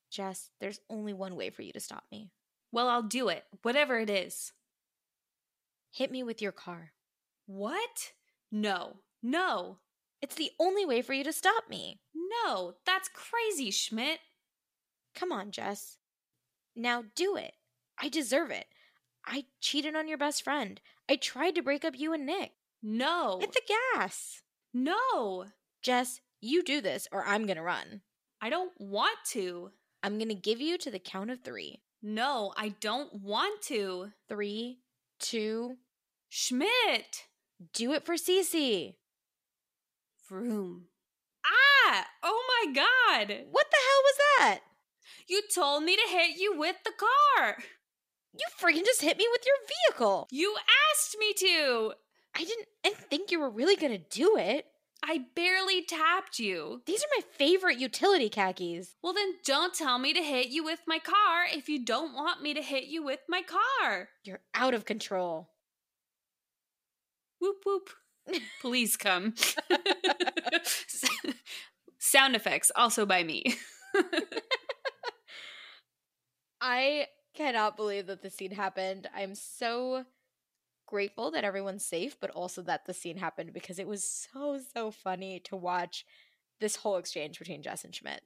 Jess, there's only one way for you to stop me. Well, I'll do it, whatever it is. Hit me with your car. What? No. It's the only way for you to stop me. No, that's crazy, Schmidt. Come on, Jess. Now do it. I deserve it. I cheated on your best friend. I tried to break up you and Nick. No. Hit the gas. No. Jess, you do this or I'm going to run. I don't want to. I'm going to give you to the count of 3. No, I don't want to. 3, 2. Schmidt. Do it for Cece. Vroom. Ah! Oh my god! What the hell was that? You told me to hit you with the car. You freaking just hit me with your vehicle. You asked me to. I didn't think you were really gonna do it. I barely tapped you. These are my favorite utility khakis. Well then don't tell me to hit you with my car if you don't want me to hit you with my car. You're out of control. Whoop, whoop. Please come. Sound effects also by me. I cannot believe that the scene happened. I'm so grateful that everyone's safe, but also that the scene happened because it was so funny to watch this whole exchange between Jess and Schmidt.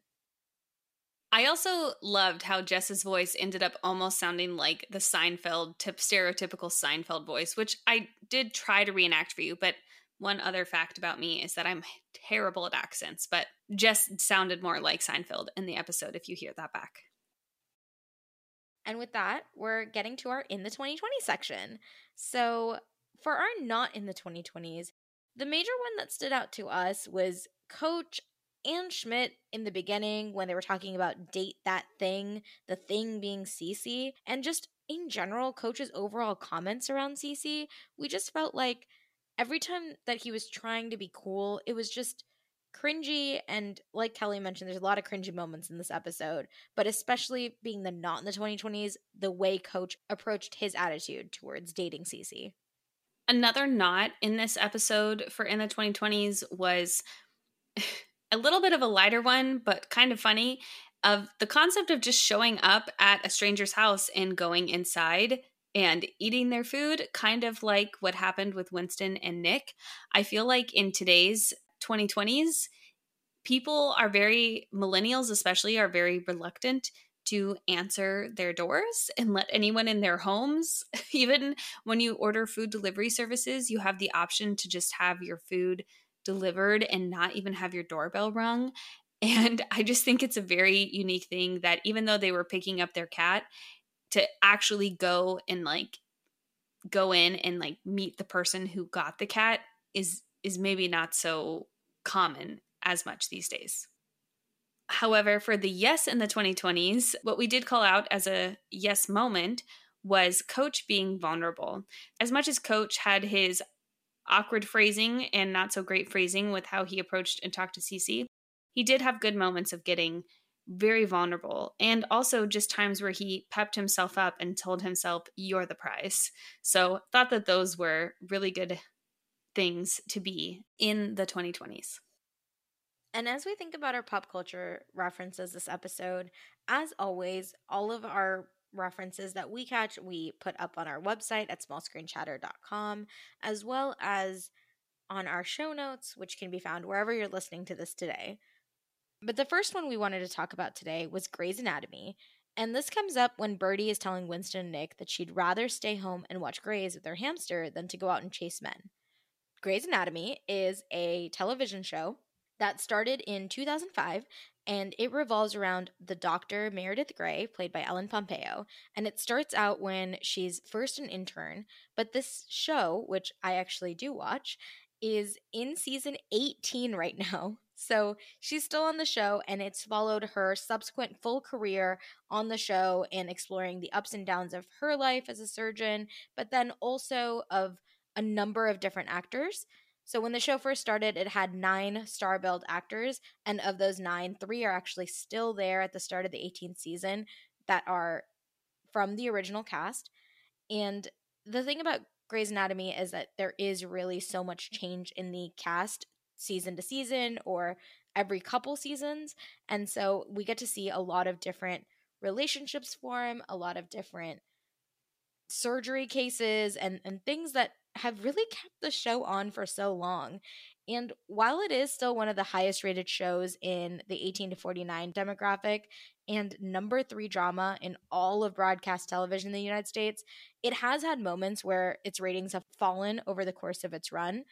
I also loved how Jess's voice ended up almost sounding like the Seinfeld, stereotypical Seinfeld voice, which I did try to reenact for you. But one other fact about me is that I'm terrible at accents, but Jess sounded more like Seinfeld in the episode if you hear that back. And with that, we're getting to our In the 2020 section. So for our Not in the 2020s, the major one that stood out to us was Coach and Schmidt in the beginning when they were talking about date that thing, the thing being Cece, and just in general, Coach's overall comments around Cece. We just felt like every time that he was trying to be cool, it was just cringy, and like Kelly mentioned, there's a lot of cringy moments in this episode, but especially being the Not in the 2020s, the way Coach approached his attitude towards dating Cece. Another not in this episode for In the 2020s was a little bit of a lighter one, but kind of funny, of the concept of just showing up at a stranger's house and going inside and eating their food, kind of like what happened with Winston and Nick. I feel like in today's 2020s, people are very, millennials especially, are very reluctant to answer their doors and let anyone in their homes. Even when you order food delivery services, you have the option to just have your food delivered and not even have your doorbell rung. And I just think it's a very unique thing that even though they were picking up their cat, to actually go and like go in and like meet the person who got the cat is maybe not so common as much these days. However, for the yes in the 2020s, what we did call out as a yes moment was Coach being vulnerable. As much as Coach had his awkward phrasing and not so great phrasing with how he approached and talked to Cece, he did have good moments of getting very vulnerable, and also just times where he pepped himself up and told himself, you're the prize. So thought that those were really good things to be in the 2020s. And as we think about our pop culture references this episode, as always, all of our references that we catch, we put up on our website at smallscreenchatter.com, as well as on our show notes, which can be found wherever you're listening to this today. But the first one we wanted to talk about today was Grey's Anatomy, and this comes up when Birdie is telling Winston and Nick that she'd rather stay home and watch Grey's with their hamster than to go out and chase men. Grey's Anatomy is a television show that started in 2005, and it revolves around the doctor Meredith Grey, played by Ellen Pompeo, and it starts out when she's first an intern, but this show, which I actually do watch, is in season 18 right now, so she's still on the show, and it's followed her subsequent full career on the show and exploring the ups and downs of her life as a surgeon, but then also of a number of different actors. So when the show first started, it had 9 star-billed actors, and of those 9, 3 are actually still there at the start of the 18th season that are from the original cast. And the thing about Grey's Anatomy is that there is really so much change in the cast season to season or every couple seasons, and so we get to see a lot of different relationships form, a lot of different surgery cases and things that have really kept the show on for so long. And while it is still one of the highest rated shows in the 18 to 49 demographic and number 3 drama in all of broadcast television in the United States, it has had moments where its ratings have fallen over the course of its run,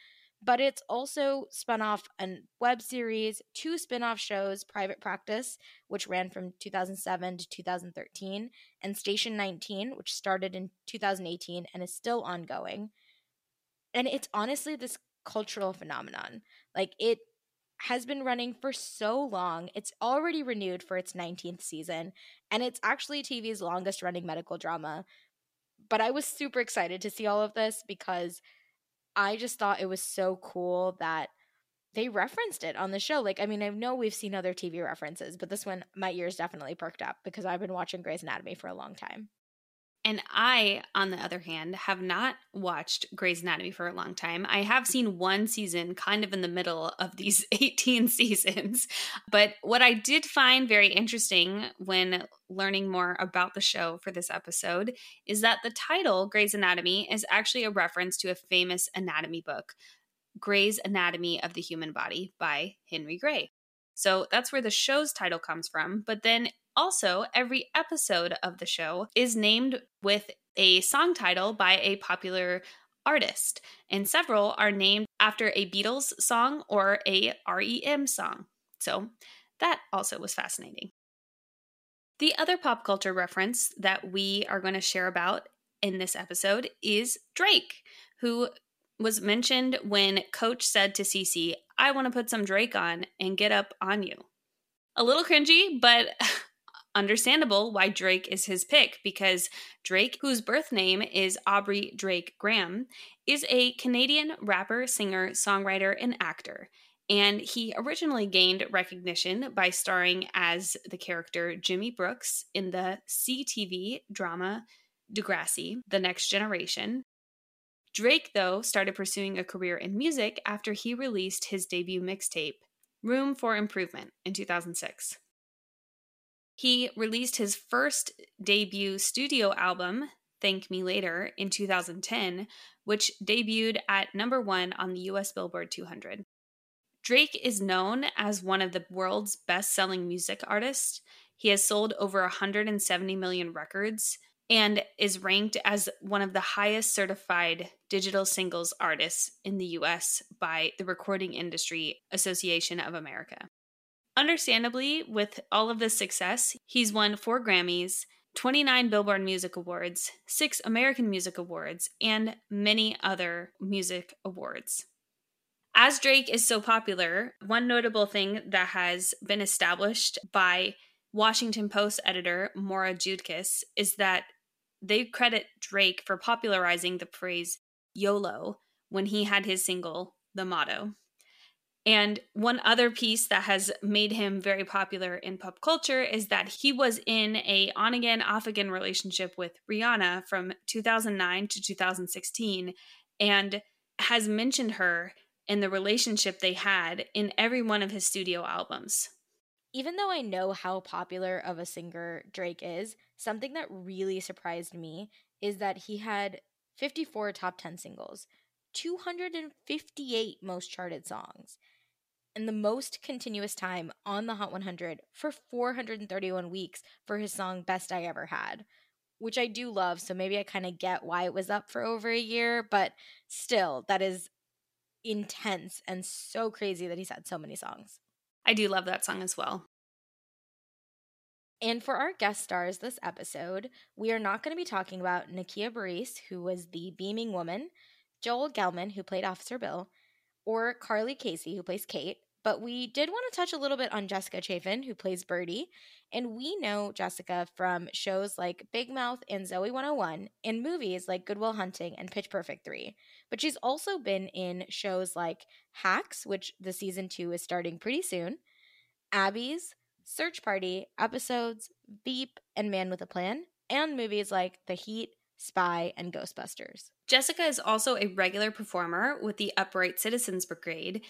but it's also spun off a web series, 2 spin-off shows, Private Practice, which ran from 2007 to 2013, and Station 19, which started in 2018 and is still ongoing. And it's honestly this cultural phenomenon. Like, it has been running for so long. It's already renewed for its 19th season, and it's actually TV's longest running medical drama. But I was super excited to see all of this because I just thought it was so cool that they referenced it on the show. Like, I mean, I know we've seen other TV references, but this one, my ears definitely perked up because I've been watching Grey's Anatomy for a long time. And I, on the other hand, have not watched Grey's Anatomy for a long time. I have seen one season kind of in the middle of these 18 seasons. But what I did find very interesting when learning more about the show for this episode is that the title, Grey's Anatomy, is actually a reference to a famous anatomy book, Grey's Anatomy of the Human Body by Henry Gray. So that's where the show's title comes from. But then also, every episode of the show is named with a song title by a popular artist, and several are named after a Beatles song or a REM song. So that also was fascinating. The other pop culture reference that we are going to share about in this episode is Drake, who was mentioned when Coach said to Cece, I want to put some Drake on and get up on you. A little cringy, but understandable why Drake is his pick, because Drake, whose birth name is Aubrey Drake Graham, is a Canadian rapper, singer, songwriter, and actor. And he originally gained recognition by starring as the character Jimmy Brooks in the CTV drama Degrassi, The Next Generation. Drake, though, started pursuing a career in music after he released his debut mixtape, Room for Improvement, in 2006. He released his first debut studio album, Thank Me Later, in 2010, which debuted at number 1 on the US Billboard 200. Drake is known as one of the world's best-selling music artists. He has sold over 170 million records, and is ranked as one of the highest certified digital singles artists in the U.S. by the Recording Industry Association of America. Understandably, with all of this success, he's won 4 Grammys, 29 Billboard Music Awards, 6 American Music Awards, and many other music awards. As Drake is so popular, one notable thing that has been established by Washington Post editor Maura Judkis is that they credit Drake for popularizing the phrase YOLO when he had his single, The Motto. And one other piece that has made him very popular in pop culture is that he was in a on-again, off-again relationship with Rihanna from 2009 to 2016 and has mentioned her and the relationship they had in every one of his studio albums. Even though I know how popular of a singer Drake is, something that really surprised me is that he had 54 top 10 singles, 258 most charted songs, and the most continuous time on the Hot 100 for 431 weeks for his song Best I Ever Had, which I do love, so maybe I kind of get why it was up for over a year, but still, that is intense and so crazy that he's had so many songs. I do love that song as well. And for our guest stars this episode, we are not going to be talking about Nakia Bareis, who was the Beaming Woman, Joel Gelman, who played Officer Bill, or Carly Casey, who plays Kate, but we did want to touch a little bit on Jessica Chaffin, who plays Birdie, and we know Jessica from shows like Big Mouth and Zoe 101 and movies like Good Will Hunting and Pitch Perfect 3, but she's also been in shows like Hacks, which the season 2 is starting pretty soon, Abby's, Search Party, Episodes, Veep, and Man with a Plan, and movies like The Heat, Spy, and Ghostbusters. Jessica is also a regular performer with the Upright Citizens Brigade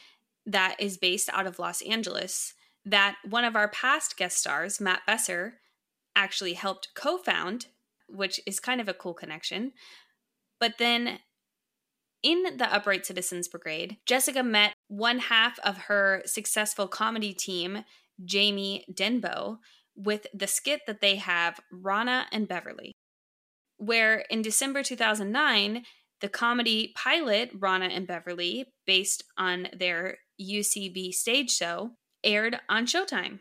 that is based out of Los Angeles, that one of our past guest stars, Matt Besser, actually helped co-found, which is kind of a cool connection. But then in the Upright Citizens Brigade, Jessica met one half of her successful comedy team, Jamie Denbo, with the skit that they have, Ronna and Beverly, where in December 2009, the comedy pilot Ronna and Beverly, based on their UCB stage show, aired on Showtime.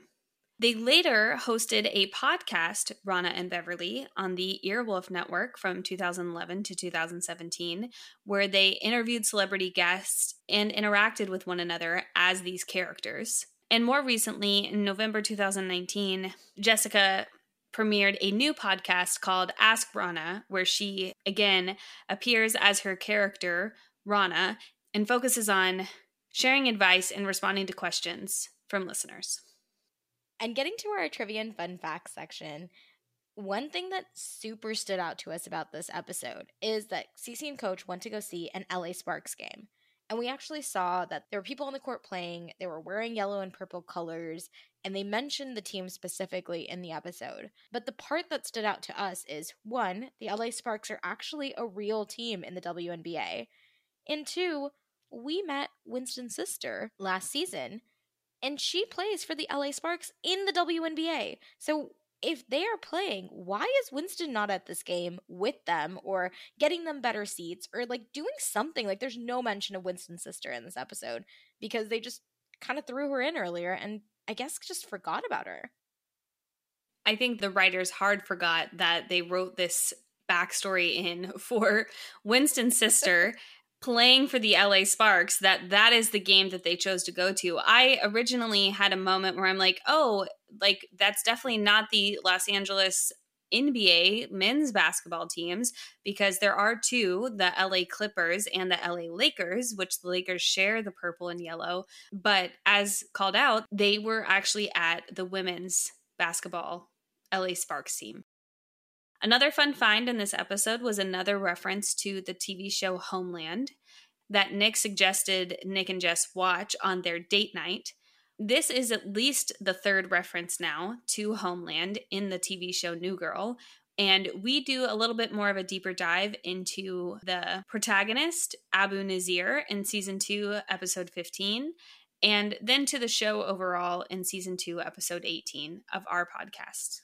They later hosted a podcast, Ronna and Beverly, on the Earwolf Network from 2011 to 2017, where they interviewed celebrity guests and interacted with one another as these characters. And more recently, in November 2019, Jessica premiered a new podcast called Ask Ronna, where she, again, appears as her character, Ronna, and focuses on sharing advice and responding to questions from listeners. And getting to our trivia and fun facts section, one thing that super stood out to us about this episode is that Cece and Coach went to go see an LA Sparks game. And we actually saw that there were people on the court playing, they were wearing yellow and purple colors, and they mentioned the team specifically in the episode. But the part that stood out to us is, 1, the LA Sparks are actually a real team in the WNBA. And 2, we met Winston's sister last season, and she plays for the LA Sparks in the WNBA. So if they are playing, why is Winston not at this game with them or getting them better seats or like doing something? Like there's no mention of Winston's sister in this episode because they just kind of threw her in earlier and I guess just forgot about her. I think the writers hard forgot that they wrote this backstory in for Winston's sister playing for the LA Sparks, that is the game that they chose to go to. I originally had a moment where I'm like, oh, like that's definitely not the Los Angeles NBA men's basketball teams because there are 2, the LA Clippers and the LA Lakers, which the Lakers share the purple and yellow. But as called out, they were actually at the women's basketball LA Sparks team. Another fun find in this episode was another reference to the TV show Homeland that Nick suggested Nick and Jess watch on their date night. This is at least the 3rd reference now to Homeland in the TV show New Girl. And we do a little bit more of a deeper dive into the protagonist, Abu Nazir, in Season 2, Episode 15, and then to the show overall in Season 2, Episode 18 of our podcast.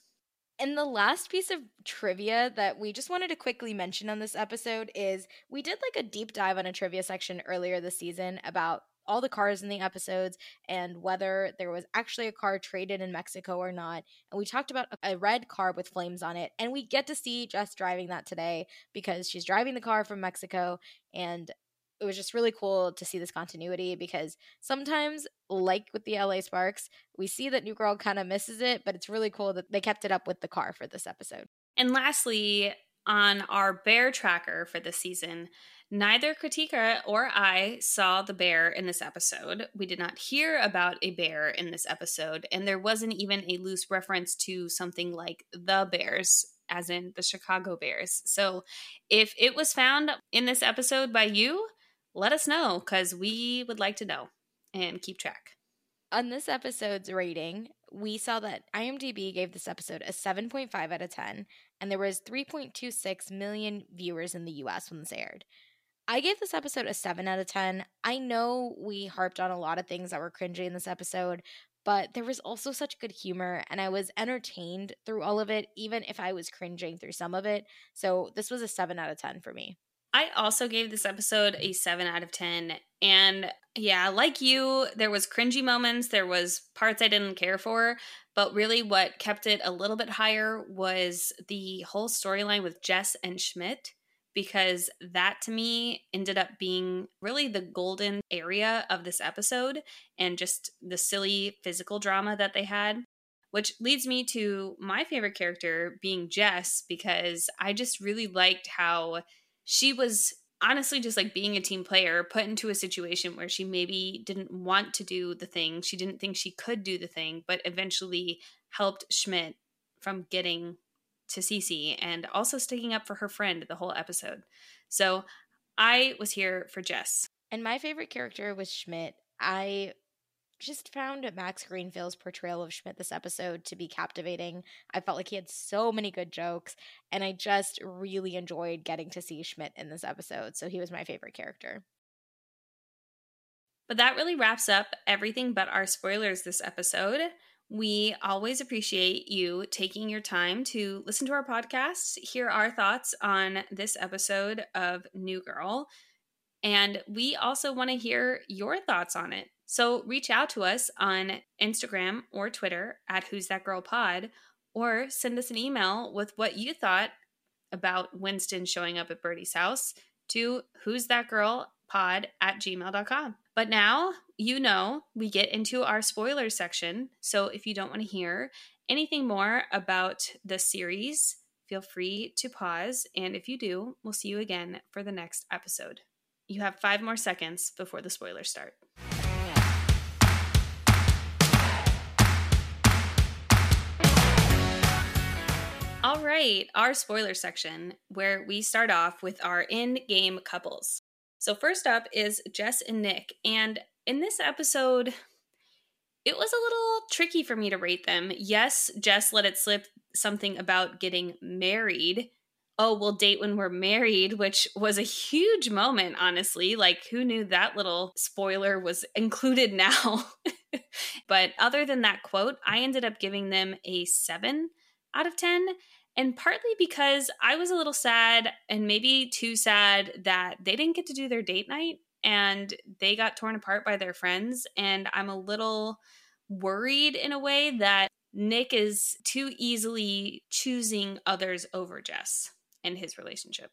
And the last piece of trivia that we just wanted to quickly mention on this episode is we did like a deep dive on a trivia section earlier this season about all the cars in the episodes and whether there was actually a car traded in Mexico or not. And we talked about a red car with flames on it. And we get to see Jess driving that today because she's driving the car from Mexico. And it was just really cool to see this continuity because sometimes, like with the LA Sparks, we see that New Girl kind of misses it, but it's really cool that they kept it up with the car for this episode. And lastly, on our bear tracker for this season, neither Kritika or I saw the bear in this episode. We did not hear about a bear in this episode, and there wasn't even a loose reference to something like the Bears, as in the Chicago Bears. So if it was found in this episode by you, let us know, because we would like to know and keep track. On this episode's rating, we saw that IMDb gave this episode a 7.5 out of 10, and there was 3.26 million viewers in the U.S. when this aired. I gave this episode a 7 out of 10. I know we harped on a lot of things that were cringy in this episode, but there was also such good humor, and I was entertained through all of it, even if I was cringing through some of it. So this was a 7 out of 10 for me. I also gave this episode a 7 out of 10. And yeah, like you, there was cringy moments. There was parts I didn't care for. But really what kept it a little bit higher was the whole storyline with Jess and Schmidt, because that to me ended up being really the golden area of this episode and just the silly physical drama that they had. Which leads me to my favorite character being Jess, because I just really liked how she was honestly just like being a team player, put into a situation where she maybe didn't want to do the thing. She didn't think she could do the thing, but eventually helped Schmidt from getting to Cece and also sticking up for her friend the whole episode. So I was here for Jess. And my favorite character was Schmidt. I just found Max Greenfield's portrayal of Schmidt this episode to be captivating. I felt like he had so many good jokes, and I just really enjoyed getting to see Schmidt in this episode, so he was my favorite character. But that really wraps up everything but our spoilers this episode. We always appreciate you taking your time to listen to our podcast, hear our thoughts on this episode of New Girl, and we also want to hear your thoughts on it. So reach out to us on Instagram or Twitter at Who's That Girl Pod, or send us an email with what you thought about Winston showing up at Birdie's house to whosthatgirlpod@gmail.com. But now, you know, we get into our spoilers section. So if you don't want to hear anything more about the series, feel free to pause. And if you do, we'll see you again for the next episode. You have 5 more seconds before the spoilers start. All right, our spoiler section, where we start off with our in-game couples. So first up is Jess and Nick, and in this episode, it was a little tricky for me to rate them. Yes, Jess let it slip something about getting married. Oh, we'll date when we're married, which was a huge moment, honestly. Like, who knew that little spoiler was included now? But other than that quote, I ended up giving them a 7 out of 10. And partly because I was a little sad, and maybe too sad, that they didn't get to do their date night and they got torn apart by their friends. And I'm a little worried in a way that Nick is too easily choosing others over Jess and his relationship.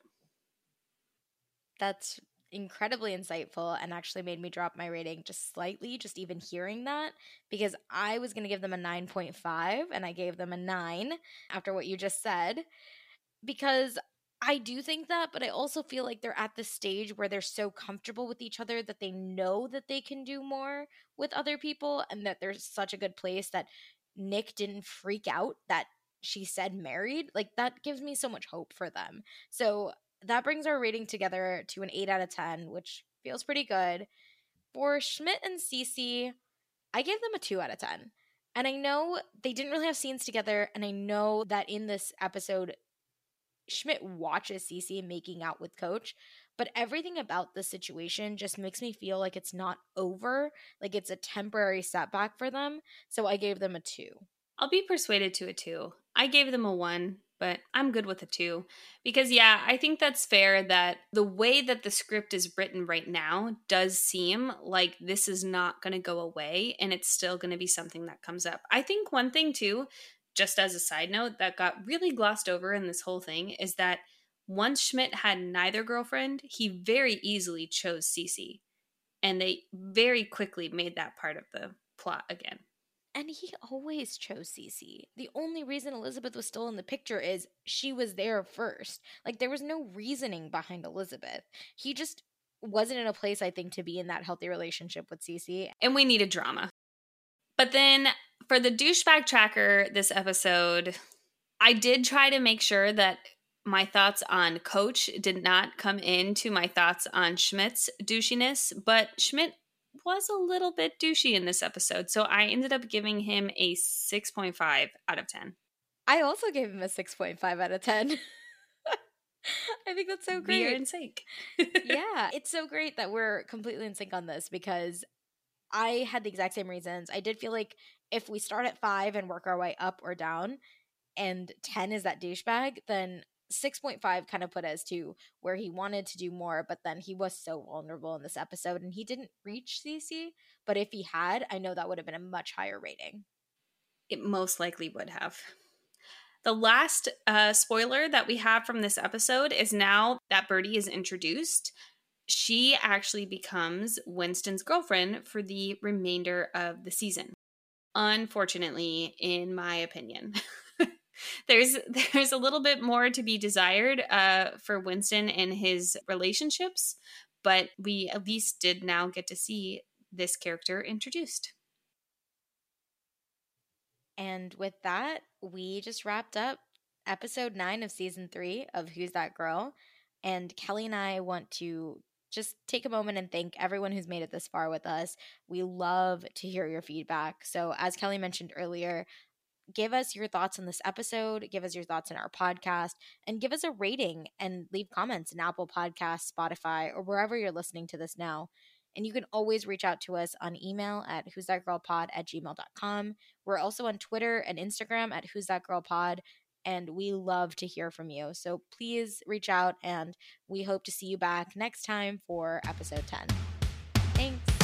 That's incredibly insightful, and actually made me drop my rating just slightly, just even hearing that, because I was going to give them a 9.5 and I gave them a 9 after what you just said, because I do think that, but I also feel like they're at the stage where they're so comfortable with each other that they know that they can do more with other people, and that there's such a good place that Nick didn't freak out that she said married. Like, that gives me so much hope for them. So that brings our rating together to an 8 out of 10, which feels pretty good. For Schmidt and Cece, I gave them a 2 out of 10. And I know they didn't really have scenes together, and I know that in this episode, Schmidt watches Cece making out with Coach, but everything about this situation just makes me feel like it's not over, like it's a temporary setback for them, so I gave them a 2. I'll be persuaded to a 2. I gave them a 1, but I'm good with a 2. Because, yeah, I think that's fair that the way that the script is written right now does seem like this is not going to go away and it's still going to be something that comes up. I think one thing, too, just as a side note, that got really glossed over in this whole thing is that once Schmidt had neither girlfriend, he very easily chose Cece. And they very quickly made that part of the plot again. And he always chose Cece. The only reason Elizabeth was still in the picture is she was there first. Like, there was no reasoning behind Elizabeth. He just wasn't in a place, I think, to be in that healthy relationship with Cece. And we needed drama. But then for the douchebag tracker this episode, I did try to make sure that my thoughts on Coach did not come into my thoughts on Schmidt's douchiness, but Schmidt was a little bit douchey in this episode, so I ended up giving him a 6.5 out of 10. I also gave him a 6.5 out of 10. I think that's so great. We're in sync. Yeah, it's so great that we're completely in sync on this because I had the exact same reasons. I did feel like if we start at 5 and work our way up or down and 10 is that douchebag, then 6.5 kind of put us to where he wanted to do more, but then he was so vulnerable in this episode and he didn't reach Cece. But if he had, I know that would have been a much higher rating. It most likely would have. The last spoiler that we have from this episode is now that Birdie is introduced, she actually becomes Winston's girlfriend for the remainder of the season. Unfortunately, in my opinion. There's a little bit more to be desired for Winston and his relationships, but we at least did now get to see this character introduced. And with that, we just wrapped up episode 9 of season 3 of Who's That Girl? And Kelly and I want to just take a moment and thank everyone who's made it this far with us. We love to hear your feedback. So as Kelly mentioned earlier, give us your thoughts on this episode, give us your thoughts on our podcast, and give us a rating and leave comments in Apple Podcasts, Spotify, or wherever you're listening to this now. And you can always reach out to us on email at whosthatgirlpod@gmail.com. We're also on Twitter and Instagram at whosthatgirlpod, and we love to hear from you. So please reach out, and we hope to see you back next time for episode 10. Thanks.